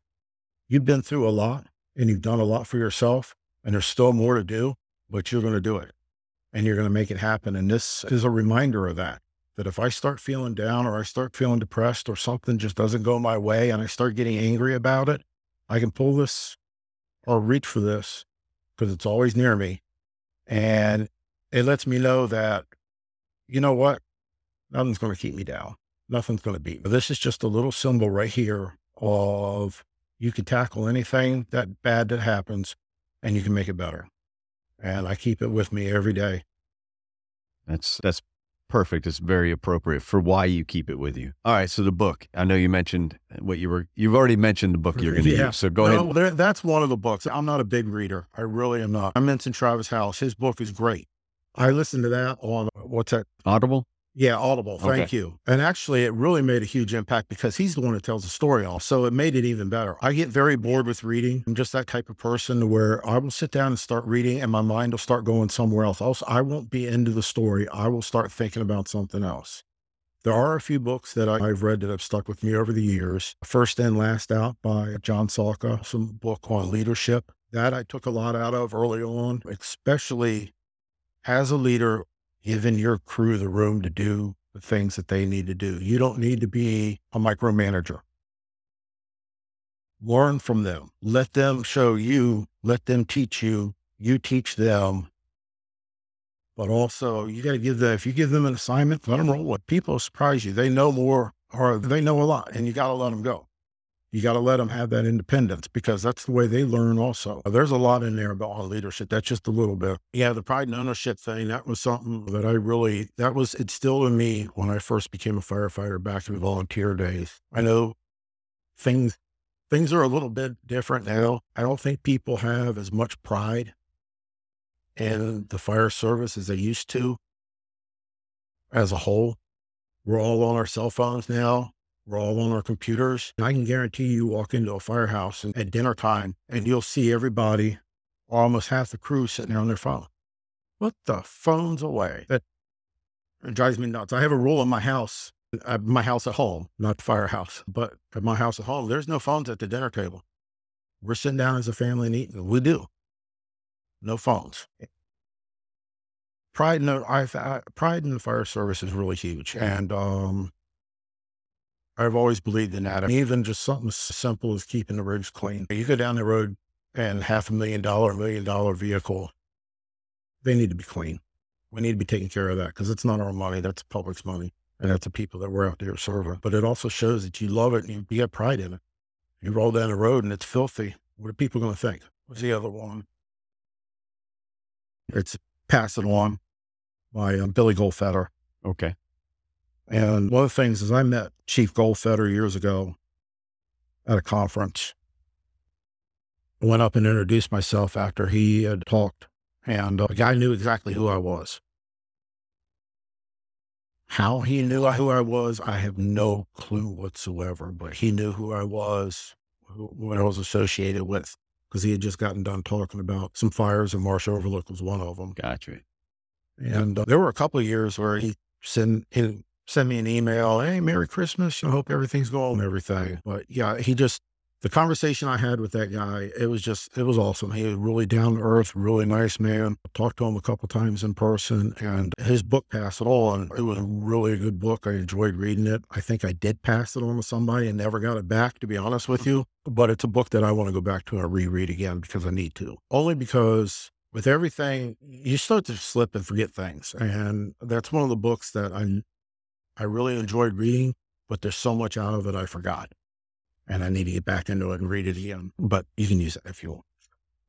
you've been through a lot and you've done a lot for yourself, and there's still more to do, but you're going to do it and you're going to make it happen. And this is a reminder of that if I start feeling down, or I start feeling depressed, or something just doesn't go my way and I start getting angry about it, I can pull this or reach for this, because it's always near me. And it lets me know that, you know what? nothing's going to keep me down. Nothing's going to beat me. This is just a little symbol right here of you can tackle anything that bad that happens and you can make it better. And I keep it with me every day. That's perfect. It's very appropriate for why you keep it with you. All right. So the book, I know you mentioned what you've already mentioned the book you're going to use. So go ahead. That's one of the books. I'm not a big reader. I really am not. I mentioned Travis Howes. His book is great. I listened to that on, what's that? Audible? Yeah, Audible. Thank you. And actually, it really made a huge impact because he's the one that tells the story all. So it made it even better. I get very bored with reading. I'm just that type of person where I will sit down and start reading and my mind will start going somewhere else. Also, I won't be into the story. I will start thinking about something else. There are a few books that I've read that have stuck with me over the years. First In, Last Out by John Salka, some book on leadership that I took a lot out of early on, especially as a leader, giving your crew the room to do the things that they need to do. You don't need to be a micromanager. Learn from them. Let them show you. Let them teach you. You teach them. But also, you got to give them, if you give them an assignment, let them roll with it. People surprise you. They know more or they know a lot, and you got to let them go. You got to let them have that independence because that's the way they learn also. There's a lot in there about leadership. That's just a little bit. Yeah, the pride and ownership thing, that was something that that was instilled in me when I first became a firefighter back in volunteer days. I know things are a little bit different now. I don't think people have as much pride in the fire service as they used to as a whole. We're all on our cell phones now. We're all on our computers. I can guarantee you walk into a firehouse at dinner time and you'll see everybody, almost half the crew, sitting there on their phone. Put the phones away. That drives me nuts. I have a rule in my house at home, not the firehouse, but at my house at home, there's no phones at the dinner table. We're sitting down as a family and eating. We do. No phones. Pride in the fire service is really huge. And, I've always believed in that. I mean, even just something as simple as keeping the roads clean. You go down the road and $500,000 vehicle, they need to be clean. We need to be taking care of that because it's not our money. That's the public's money. And that's the people that we're out there serving. But it also shows that you love it and you have pride in it. You roll down the road and it's filthy. What are people going to think? What's the other one? It's Pass It On by Billy Goldfeder. Okay. And one of the things is I met Chief Goldfeder years ago at a conference. I went up and introduced myself after he had talked, and the guy knew exactly who I was. How he knew who I was, I have no clue whatsoever, but he knew who I was, what I was associated with, because he had just gotten done talking about some fires, and Marsh Overlook was one of them. Gotcha. And there were a couple of years where he send me an email, hey, Merry Christmas, I hope everything's going and everything. But yeah, the conversation I had with that guy, it was awesome. He was really down to earth, really nice man. I talked to him a couple times in person, and his book, Pass It On, it was really a good book. I enjoyed reading it. I think I did pass it on to somebody and never got it back, to be honest with you. But it's a book that I want to go back to and reread again because I need to. Only because with everything, you start to slip and forget things. And that's one of the books that I really enjoyed reading, but there's so much out of it I forgot. And I need to get back into it and read it again. But you can use it if you want.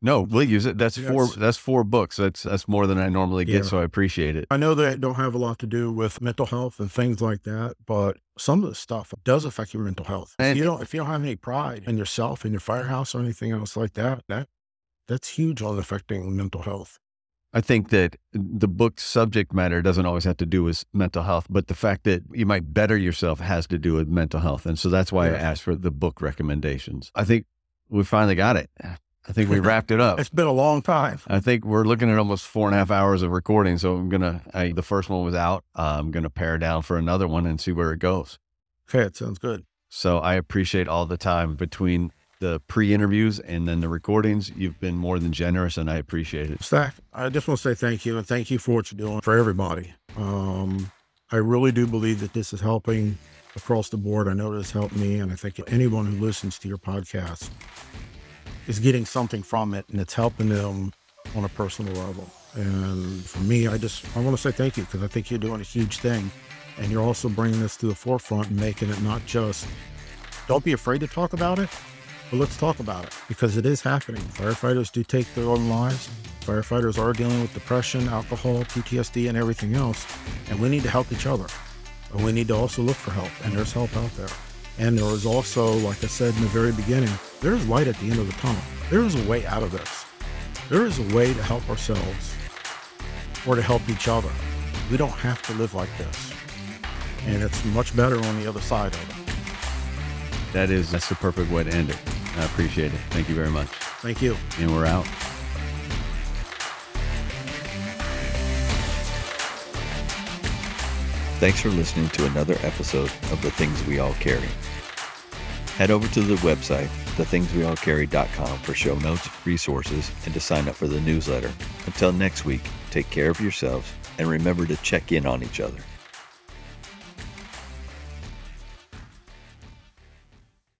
No, we'll use it. That's four books. That's more than I normally get, so I appreciate it. I know that it don't have a lot to do with mental health and things like that, but some of the stuff does affect your mental health. And if you don't have any pride in yourself, in your firehouse or anything else like that, that's huge on affecting mental health. I think that the book's subject matter doesn't always have to do with mental health, but the fact that you might better yourself has to do with mental health. And so that's why I asked for the book recommendations. I think we finally got it. I think we wrapped it up. It's been a long time. I think we're looking at almost 4.5 hours of recording. So the first one was out. I'm going to pare down for another one and see where it goes. Okay. It sounds good. So I appreciate all the time between the pre-interviews and then the recordings. You've been more than generous, and I appreciate it. Stack, I just want to say thank you, and thank you for what you're doing for everybody. I really do believe that this is helping across the board. I know this helped me, and I think anyone who listens to your podcast is getting something from it, and it's helping them on a personal level. And for me, I want to say thank you, because I think you're doing a huge thing. And you're also bringing this to the forefront and making it not just, don't be afraid to talk about it, but let's talk about it because it is happening. Firefighters do take their own lives. Firefighters are dealing with depression, alcohol, PTSD, and everything else. And we need to help each other. But we need to also look for help, and there's help out there. And there is also, like I said in the very beginning, there is light at the end of the tunnel. There is a way out of this. There is a way to help ourselves or to help each other. We don't have to live like this. And it's much better on the other side of it. That's the perfect way to end it. I appreciate it. Thank you very much. Thank you. And we're out. Thanks for listening to another episode of The Things We All Carry. Head over to the website, thethingsweallcarry.com, for show notes, resources, and to sign up for the newsletter. Until next week, take care of yourselves and remember to check in on each other.